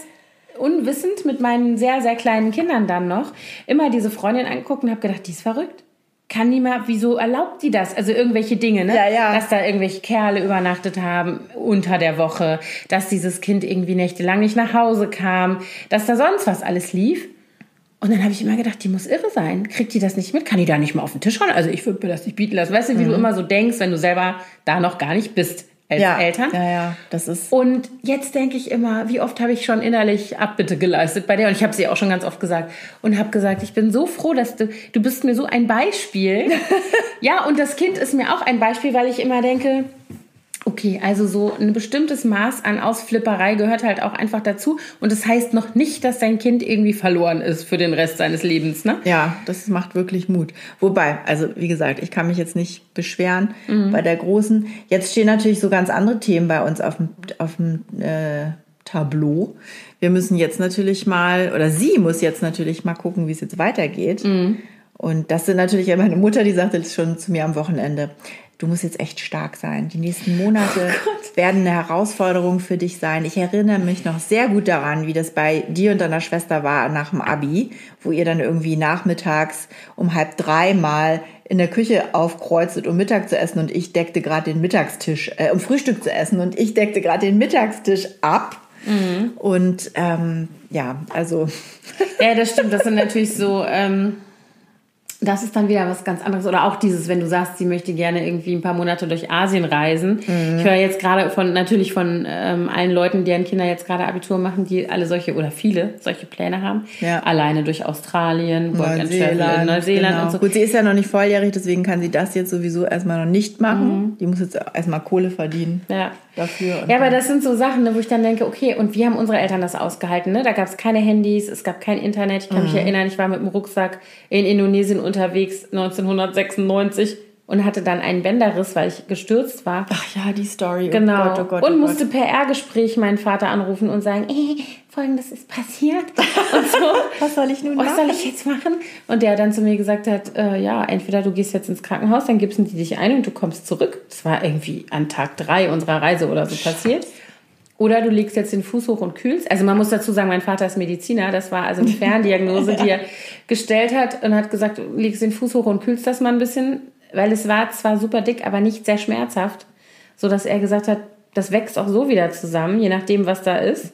unwissend mit meinen sehr, sehr kleinen Kindern dann noch immer diese Freundin angeguckt und habe gedacht, die ist verrückt. Kann die mal, wieso erlaubt die das? Also irgendwelche Dinge, ne? Ja, ja. Dass da irgendwelche Kerle übernachtet haben unter der Woche, dass dieses Kind irgendwie nächtelang nicht nach Hause kam, dass da sonst was alles lief. Und dann habe ich immer gedacht, die muss irre sein. Kriegt die das nicht mit? Kann die da nicht mal auf den Tisch hauen? Also ich würde mir das nicht bieten lassen. Weißt du, wie mhm. du immer so denkst, wenn du selber da noch gar nicht bist als ja. Eltern. Ja, ja, das ist. Und jetzt denke ich immer, wie oft habe ich schon innerlich Abbitte geleistet bei der? Und ich habe sie auch schon ganz oft gesagt und habe gesagt, ich bin so froh, dass du, du bist mir so ein Beispiel. Ja, und das Kind ist mir auch ein Beispiel, weil ich immer denke, okay, also so ein bestimmtes Maß an Ausflipperei gehört halt auch einfach dazu. Und das heißt noch nicht, dass dein Kind irgendwie verloren ist für den Rest seines Lebens, ne? Ja, das macht wirklich Mut. Wobei, also wie gesagt, ich kann mich jetzt nicht beschweren mhm. bei der Großen. Jetzt stehen natürlich so ganz andere Themen bei uns auf dem, auf dem äh, Tableau. Wir müssen jetzt natürlich mal, oder sie muss jetzt natürlich mal gucken, wie es jetzt weitergeht. Mhm. Und das sind natürlich, ja, meine Mutter, die sagte jetzt schon zu mir am Wochenende, du musst jetzt echt stark sein. Die nächsten Monate oh werden eine Herausforderung für dich sein. Ich erinnere mich noch sehr gut daran, wie das bei dir und deiner Schwester war nach dem Abi, wo ihr dann irgendwie nachmittags um halb drei mal in der Küche aufkreuztet, um Mittag zu essen. Und ich deckte gerade den Mittagstisch, äh, um Frühstück zu essen. Und ich deckte gerade den Mittagstisch ab. Mhm. Und ähm, ja, also. Ja, das stimmt. Das sind natürlich so... Ähm Das ist dann wieder was ganz anderes. Oder auch dieses, wenn du sagst, sie möchte gerne irgendwie ein paar Monate durch Asien reisen. Mhm. Ich höre jetzt gerade von natürlich von ähm, allen Leuten, deren Kinder jetzt gerade Abitur machen, die alle solche oder viele solche Pläne haben. Ja. Alleine durch Australien, Work and Travel in Neuseeland, genau, und so. Gut, sie ist ja noch nicht volljährig, deswegen kann sie das jetzt sowieso erstmal noch nicht machen. Mhm. Die muss jetzt erstmal Kohle verdienen. Ja. Dafür und ja, aber das sind so Sachen, ne, wo ich dann denke, okay, und wie haben unsere Eltern das ausgehalten? Ne? Da gab es keine Handys, es gab kein Internet. Ich kann mhm. mich erinnern, ich war mit dem Rucksack in Indonesien unterwegs neunzehnhundertsechsundneunzig und hatte dann einen Bänderriss, weil ich gestürzt war. Ach ja, die Story. Genau. Oh Gott, oh Gott, oh und musste Gott. per P R-Gespräch meinen Vater anrufen und sagen, eh, Folgendes ist passiert. Und so. Was soll ich nun machen? Was soll ich jetzt machen? Und der dann zu mir gesagt hat, äh, ja, entweder du gehst jetzt ins Krankenhaus, dann gibsen die dich ein und du kommst zurück. Das war irgendwie an Tag drei unserer Reise oder so Scheiße. passiert. Oder du legst jetzt den Fuß hoch und kühlst. Also man muss dazu sagen, mein Vater ist Mediziner. Das war also eine Ferndiagnose, die er gestellt hat und hat gesagt, du legst den Fuß hoch und kühlst das mal ein bisschen. Weil es war zwar super dick, aber nicht sehr schmerzhaft. Sodass er gesagt hat, das wächst auch so wieder zusammen, je nachdem, was da ist.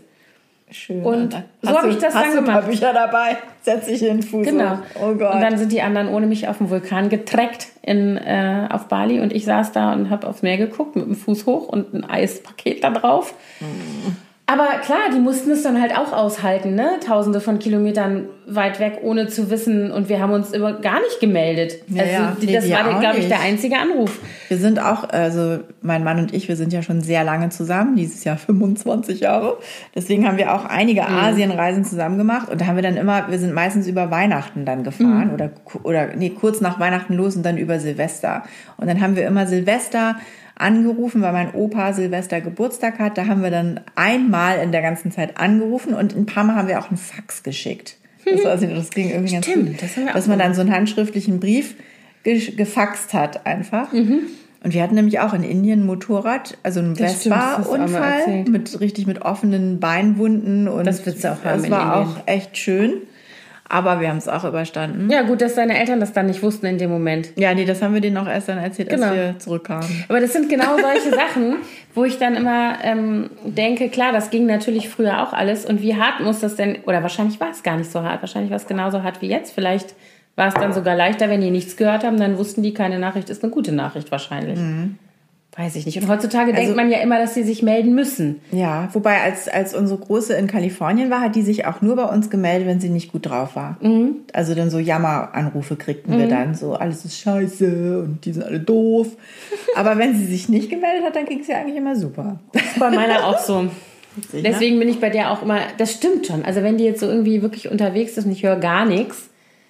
Schön. Und so habe ich das dann gemacht. Hast du ein paar Bücher dabei? Setz dich in den Fuß. Genau. Oh Gott. Und dann sind die anderen ohne mich auf dem Vulkan getreckt in, äh, auf Bali. Und ich saß da und habe aufs Meer geguckt mit dem Fuß hoch und ein Eispaket da drauf. Mhm. Aber klar, die mussten es dann halt auch aushalten, ne? Tausende von Kilometern weit weg, ohne zu wissen. Und wir haben uns über gar nicht gemeldet. Ja, also ja. Nee, das war, glaube ich, der einzige Anruf. Wir sind auch, also mein Mann und ich, wir sind ja schon sehr lange zusammen. Dieses Jahr fünfundzwanzig Jahre. Deswegen haben wir auch einige mhm. Asienreisen zusammen gemacht. Und da haben wir dann immer, wir sind meistens über Weihnachten dann gefahren. Mhm. Oder, oder nee, kurz nach Weihnachten los und dann über Silvester. Und dann haben wir immer Silvester angerufen, weil mein Opa Silvester Geburtstag hat. Da haben wir dann einmal in der ganzen Zeit angerufen und ein paar Mal haben wir auch einen Fax geschickt. Das, also, das ging irgendwie ganz Stimmt, gut, das haben wir dass auch man gemacht. Dann so einen handschriftlichen Brief ge- gefaxt hat einfach. Mhm. Und wir hatten nämlich auch in Indien ein Motorrad, also einen Vespa-Unfall mit richtig mit offenen Beinwunden. Und das wird's auch haben. Das war auch echt schön. Aber wir haben es auch überstanden. Ja, gut, dass deine Eltern das dann nicht wussten in dem Moment. Ja, nee, das haben wir denen auch erst dann erzählt, genau. als wir zurückkamen. Aber das sind genau solche Sachen, wo ich dann immer ähm, denke, klar, das ging natürlich früher auch alles. Und wie hart muss das denn, oder wahrscheinlich war es gar nicht so hart, wahrscheinlich war es genauso hart wie jetzt. Vielleicht war es dann sogar leichter, wenn die nichts gehört haben, dann wussten die, keine Nachricht ist eine gute Nachricht wahrscheinlich. Mhm. Weiß ich nicht. Und heutzutage also, denkt man ja immer, dass sie sich melden müssen. Ja, wobei als als unsere Große in Kalifornien war, hat die sich auch nur bei uns gemeldet, wenn sie nicht gut drauf war. Mhm. Also dann so Jammeranrufe kriegten mhm. wir dann so, alles ist scheiße und die sind alle doof. Aber wenn sie sich nicht gemeldet hat, dann ging es ja eigentlich immer super. Das ist bei meiner auch so. Witzig, deswegen, ne? Bin ich bei der auch immer, das stimmt schon. Also wenn die jetzt so irgendwie wirklich unterwegs ist und ich höre gar nichts,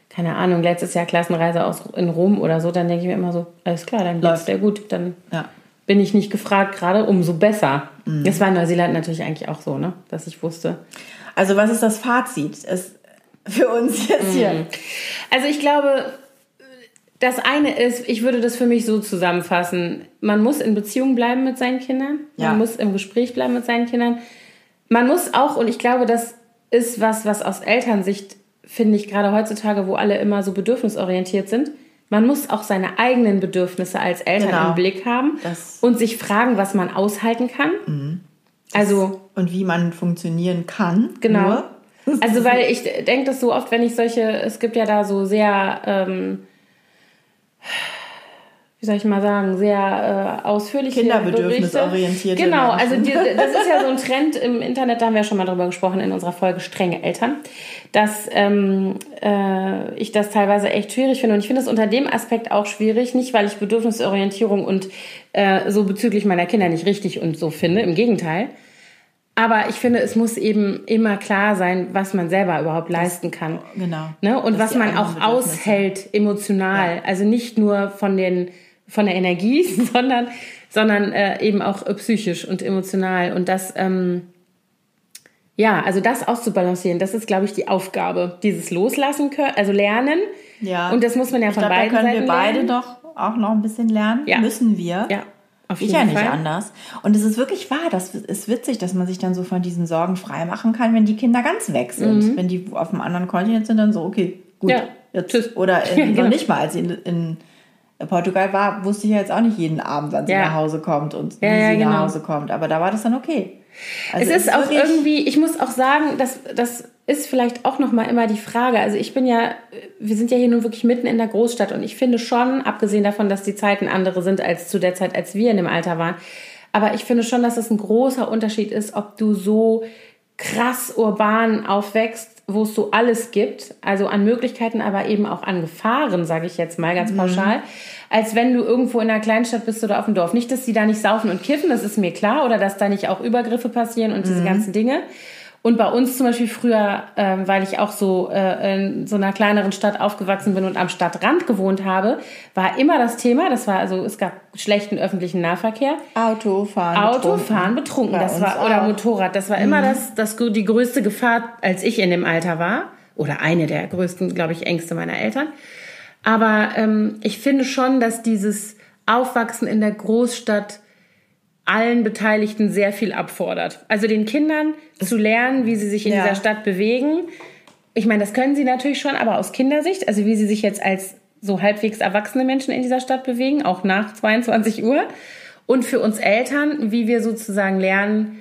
keine Ahnung, letztes Jahr Klassenreise aus in Rom oder so, dann denke ich mir immer so, alles klar, dann läuft der gut, dann ja. bin ich nicht gefragt, gerade umso besser. Mhm. Das war in Neuseeland natürlich eigentlich auch so, ne, dass ich wusste. Also was ist das Fazit ist für uns jetzt mhm. hier? Also ich glaube, das eine ist, ich würde das für mich so zusammenfassen, man muss in Beziehung bleiben mit seinen Kindern, ja. man muss im Gespräch bleiben mit seinen Kindern, man muss auch, und ich glaube, das ist was, was aus Elternsicht, finde ich, gerade heutzutage, wo alle immer so bedürfnisorientiert sind, man muss auch seine eigenen Bedürfnisse als Eltern genau. im Blick haben das und sich fragen, was man aushalten kann. Mhm. Also und wie man funktionieren kann. Genau. Nur. Also weil ich denke das so oft, wenn ich solche, es gibt ja da so sehr, ähm, wie soll ich mal sagen, sehr äh, ausführliche Kinderbedürfnisorientierte Berichte. Genau, also die, das ist ja so ein Trend im Internet, da haben wir ja schon mal drüber gesprochen in unserer Folge Strenge Eltern, dass ähm, äh, ich das teilweise echt schwierig finde. Und ich finde es unter dem Aspekt auch schwierig, nicht weil ich Bedürfnisorientierung und äh, so bezüglich meiner Kinder nicht richtig und so finde, im Gegenteil. Aber ich finde, es muss eben immer klar sein, was man selber überhaupt leisten kann. Genau. Ne? Und was man auch aushält emotional. Ja. Also nicht nur von den von der Energie, sondern, sondern äh, eben auch äh, psychisch und emotional. Und das, ähm, ja, also das auszubalancieren, das ist, glaube ich, die Aufgabe. Dieses Loslassen können, also lernen. Ja. Und das muss man ja ich von glaub, beiden Seiten lernen. Da können wir beide doch auch noch ein bisschen lernen. Ja. Müssen wir. Ja. Ich ja nicht Fall. Anders. Und es ist wirklich wahr, das ist witzig, dass man sich dann so von diesen Sorgen frei machen kann, wenn die Kinder ganz weg sind. Mhm. Wenn die auf einem anderen Kontinent sind, dann so, okay, gut, ja. jetzt tschüss. Oder in, ja, genau. noch nicht mal, als sie in, in Portugal war, wusste ich ja jetzt auch nicht jeden Abend, wann sie ja. nach Hause kommt und ja, wie ja, sie genau. nach Hause kommt. Aber da war das dann okay. Also es ist, ist auch irgendwie, ich muss auch sagen, das, das ist vielleicht auch nochmal immer die Frage. Also ich bin ja, wir sind ja hier nun wirklich mitten in der Großstadt und ich finde schon, abgesehen davon, dass die Zeiten andere sind als zu der Zeit, als wir in dem Alter waren, aber ich finde schon, dass es ein großer Unterschied ist, ob du so krass urban aufwächst, wo es so alles gibt, also an Möglichkeiten, aber eben auch an Gefahren, sage ich jetzt mal ganz pauschal, mhm. als wenn du irgendwo in einer Kleinstadt bist oder auf dem Dorf. Nicht, dass die da nicht saufen und kiffen, das ist mir klar, oder dass da nicht auch Übergriffe passieren und mhm. diese ganzen Dinge. Und bei uns zum Beispiel früher, ähm, weil ich auch so äh, in so einer kleineren Stadt aufgewachsen bin und am Stadtrand gewohnt habe, war immer das Thema, das war also, es gab schlechten öffentlichen Nahverkehr. Autofahren betrunken. Autofahren betrunken, das war, oder Motorrad, das war mhm. immer das, das, die größte Gefahr, als ich in dem Alter war. Oder eine der größten, glaube ich, Ängste meiner Eltern. Aber ähm, ich finde schon, dass dieses Aufwachsen in der Großstadt allen Beteiligten sehr viel abfordert. Also den Kindern zu lernen, wie sie sich in ja. dieser Stadt bewegen. Ich meine, das können sie natürlich schon, aber aus Kindersicht, also wie sie sich jetzt als so halbwegs erwachsene Menschen in dieser Stadt bewegen, auch nach zweiundzwanzig Uhr. Und für uns Eltern, wie wir sozusagen lernen,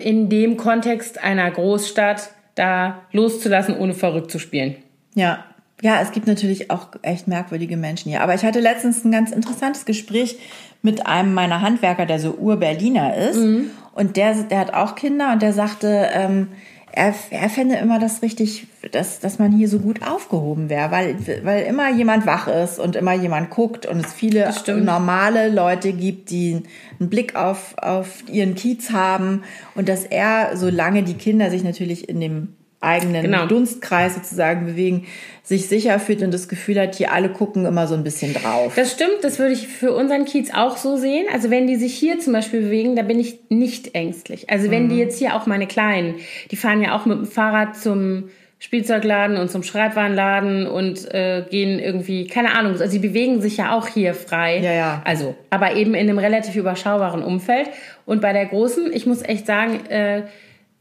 in dem Kontext einer Großstadt da loszulassen, ohne verrückt zu spielen. Ja. Ja, es gibt natürlich auch echt merkwürdige Menschen hier. Aber ich hatte letztens ein ganz interessantes Gespräch mit einem meiner Handwerker, der so Ur-Berliner ist. Mhm. Und der, der hat auch Kinder und der sagte, ähm, er, er fände immer das richtig, dass, dass man hier so gut aufgehoben wäre, weil, weil immer jemand wach ist und immer jemand guckt und es viele normale Leute gibt, die einen Blick auf, auf ihren Kiez haben. Und dass er, solange die Kinder sich natürlich in dem eigenen genau. Dunstkreis sozusagen bewegen, sich sicher fühlt und das Gefühl hat, hier alle gucken immer so ein bisschen drauf. Das stimmt, das würde ich für unseren Kiez auch so sehen. Also wenn die sich hier zum Beispiel bewegen, da bin ich nicht ängstlich. Also wenn mhm. die jetzt hier auch meine Kleinen, die fahren ja auch mit dem Fahrrad zum Spielzeugladen und zum Schreibwarenladen und äh, gehen irgendwie, keine Ahnung, also sie bewegen sich ja auch hier frei. Ja, ja. Also, aber eben in einem relativ überschaubaren Umfeld. Und bei der Großen, ich muss echt sagen, äh,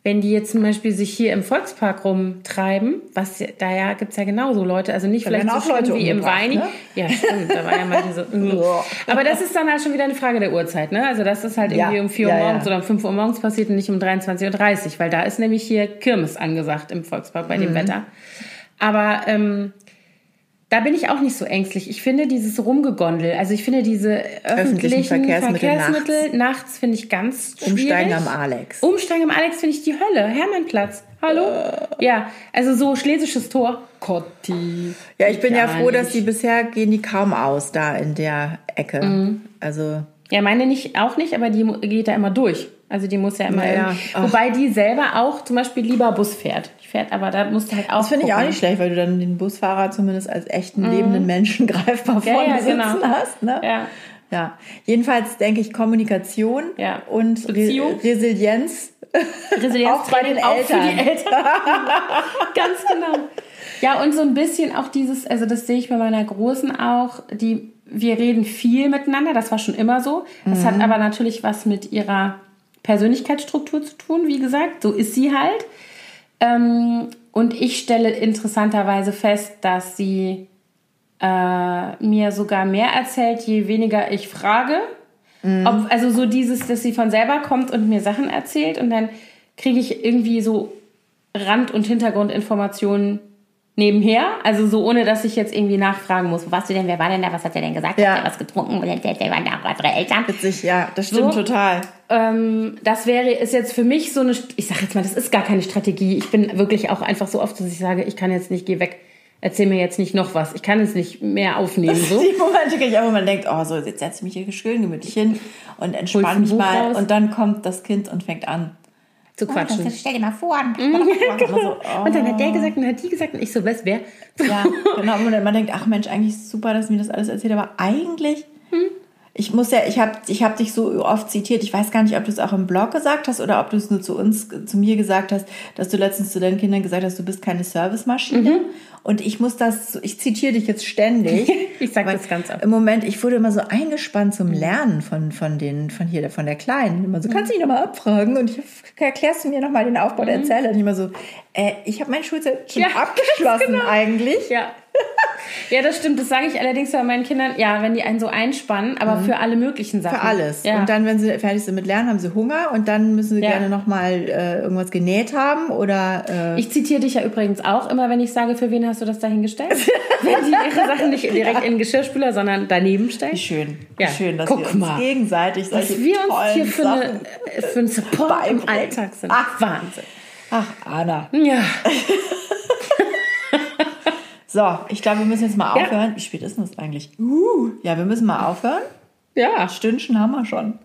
wenn die jetzt zum Beispiel sich hier im Volkspark rumtreiben, was da ja gibt's ja genauso Leute, also nicht da vielleicht so schlimm wie im Weini. Ne? Ja, stimmt, da war ja manche so. Mm. Aber das ist dann halt schon wieder eine Frage der Uhrzeit, ne? Also das ist halt irgendwie ja. um vier Uhr ja, morgens ja. oder um fünf Uhr morgens passiert und nicht um dreiundzwanzig Uhr dreißig, weil da ist nämlich hier Kirmes angesagt im Volkspark bei mhm. dem Wetter. Aber ähm, da bin ich auch nicht so ängstlich. Ich finde dieses Rumgegondel, also ich finde diese öffentlichen, öffentlichen Verkehrsmittel, Verkehrsmittel nachts, nachts finde ich ganz schwierig. Umsteigen am Alex. Umsteigen am Alex finde ich die Hölle. Hermannplatz, hallo? Äh. Ja, also so Schlesisches Tor. Kotti. Ja, ich bin ja froh, dass die bisher, gehen die kaum aus da in der Ecke. Mhm. Also. Ja, meine nicht, auch nicht, aber die geht da immer durch. Also die muss ja immer... Naja, wobei die selber auch zum Beispiel lieber Bus fährt. Die fährt aber, da musst du halt auch... Das finde ich auch nicht schlecht, weil du dann den Busfahrer zumindest als echten, mhm. lebenden Menschen greifbar vorne ja, ja, sitzen genau. hast. Ne? Ja. ja. Jedenfalls denke ich, Kommunikation ja. und Beziehung. Re- Resilienz. Resilienz auch bei den Eltern. Auch für die Eltern. Ganz genau. Ja, und so ein bisschen auch dieses, also das sehe ich bei meiner Großen auch, die, wir reden viel miteinander, das war schon immer so. Das mhm. hat aber natürlich was mit ihrer Persönlichkeitsstruktur zu tun, wie gesagt, so ist sie halt. Ähm, und ich stelle interessanterweise fest, dass sie äh, mir sogar mehr erzählt, je weniger ich frage. Mhm. Ob, also so dieses, dass sie von selber kommt und mir Sachen erzählt und dann kriege ich irgendwie so Rand- und Hintergrundinformationen nebenher, also so ohne, dass ich jetzt irgendwie nachfragen muss, wo warst du denn, wer war denn da, was hat der denn gesagt, ja. hat der was getrunken, der waren da auch unsere Eltern. Witzig, ja, das stimmt so, total. Ähm, das wäre, ist jetzt für mich so eine, ich sag jetzt mal, das ist gar keine Strategie, ich bin wirklich auch einfach so oft, dass ich sage, ich kann jetzt nicht, geh weg, erzähl mir jetzt nicht noch was, ich kann jetzt nicht mehr aufnehmen. So. Die Momente kriege ich auch, wo man denkt, oh so, jetzt setze ich mich hier schön gemütlich hin und entspann mich mal raus. Und dann kommt das Kind und fängt an zu quatschen. Oh, stell dir mal vor. Und, ja, genau. so, oh. und dann hat der gesagt und hat die gesagt und ich so, was, wer? Ja, genau. Und dann man denkt, ach Mensch, eigentlich ist es super, dass mir das alles erzählt, aber eigentlich, hm. ich muss ja, ich habe ich hab dich so oft zitiert, ich weiß gar nicht, ob du es auch im Blog gesagt hast oder ob du es nur zu uns, zu mir gesagt hast, dass du letztens zu deinen Kindern gesagt hast, du bist keine Servicemaschine. Mhm. Und ich muss das, ich zitiere dich jetzt ständig. Ich sage das ganz oft. Im Moment, ich wurde immer so eingespannt zum Lernen von, von, den, von, hier, von der Kleinen. Immer so, kannst du dich nochmal abfragen? Und ich, erklärst du mir nochmal den Aufbau der Erzähler? Und immer so, äh, ich habe meine Schulzeit schon ja, abgeschlossen genau. eigentlich. Ja. ja, das stimmt. Das sage ich allerdings bei meinen Kindern. Ja, wenn die einen so einspannen, aber mhm. für alle möglichen Sachen. Für alles. Ja. Und dann, wenn sie fertig sind mit Lernen, haben sie Hunger. Und dann müssen sie ja. gerne nochmal äh, irgendwas genäht haben. Oder, äh, ich zitiere dich ja übrigens auch immer, wenn ich sage, für wen hast du das dahingestellt? Wenn die ihre Sachen nicht direkt ja. in den Geschirrspüler, sondern daneben stellen. Wie schön. Ja. Schön, dass Guck wir uns mal. gegenseitig solche tollen Dass wir uns hier für, eine, für einen Support beibringen. Im Alltag sind. Ach, Wahnsinn. Ach, Anna. Ja. So, ich glaube, wir müssen jetzt mal aufhören. Ja. Wie spät ist denn das eigentlich? Uh, ja, wir müssen mal aufhören. Ja. Stündchen haben wir schon.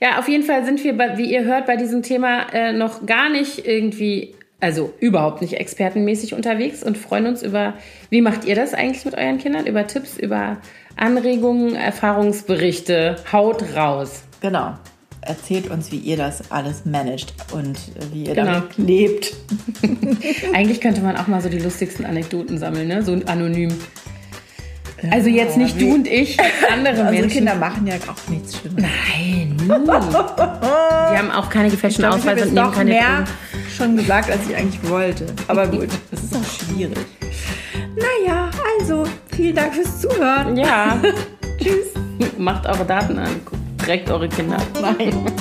Ja, auf jeden Fall sind wir, bei, wie ihr hört, bei diesem Thema äh, noch gar nicht irgendwie... Also überhaupt nicht expertenmäßig unterwegs und freuen uns über, wie macht ihr das eigentlich mit euren Kindern? Über Tipps, über Anregungen, Erfahrungsberichte. Haut raus. Genau. Erzählt uns, wie ihr das alles managt und wie ihr genau. damit lebt. Eigentlich könnte man auch mal so die lustigsten Anekdoten sammeln, ne? So anonym. Also jetzt nicht ja, du und ich, andere also Menschen. Kinder machen ja auch nichts Schlimmes. Nein, die haben auch keine gefälschten Ausweise und nehmen keine mehr Drogen. Schon gesagt, als ich eigentlich wollte. Aber gut, das ist auch schwierig. Naja, also, vielen Dank fürs Zuhören. Ja. Tschüss. Macht eure Daten an, direkt eure Kinder. Nein.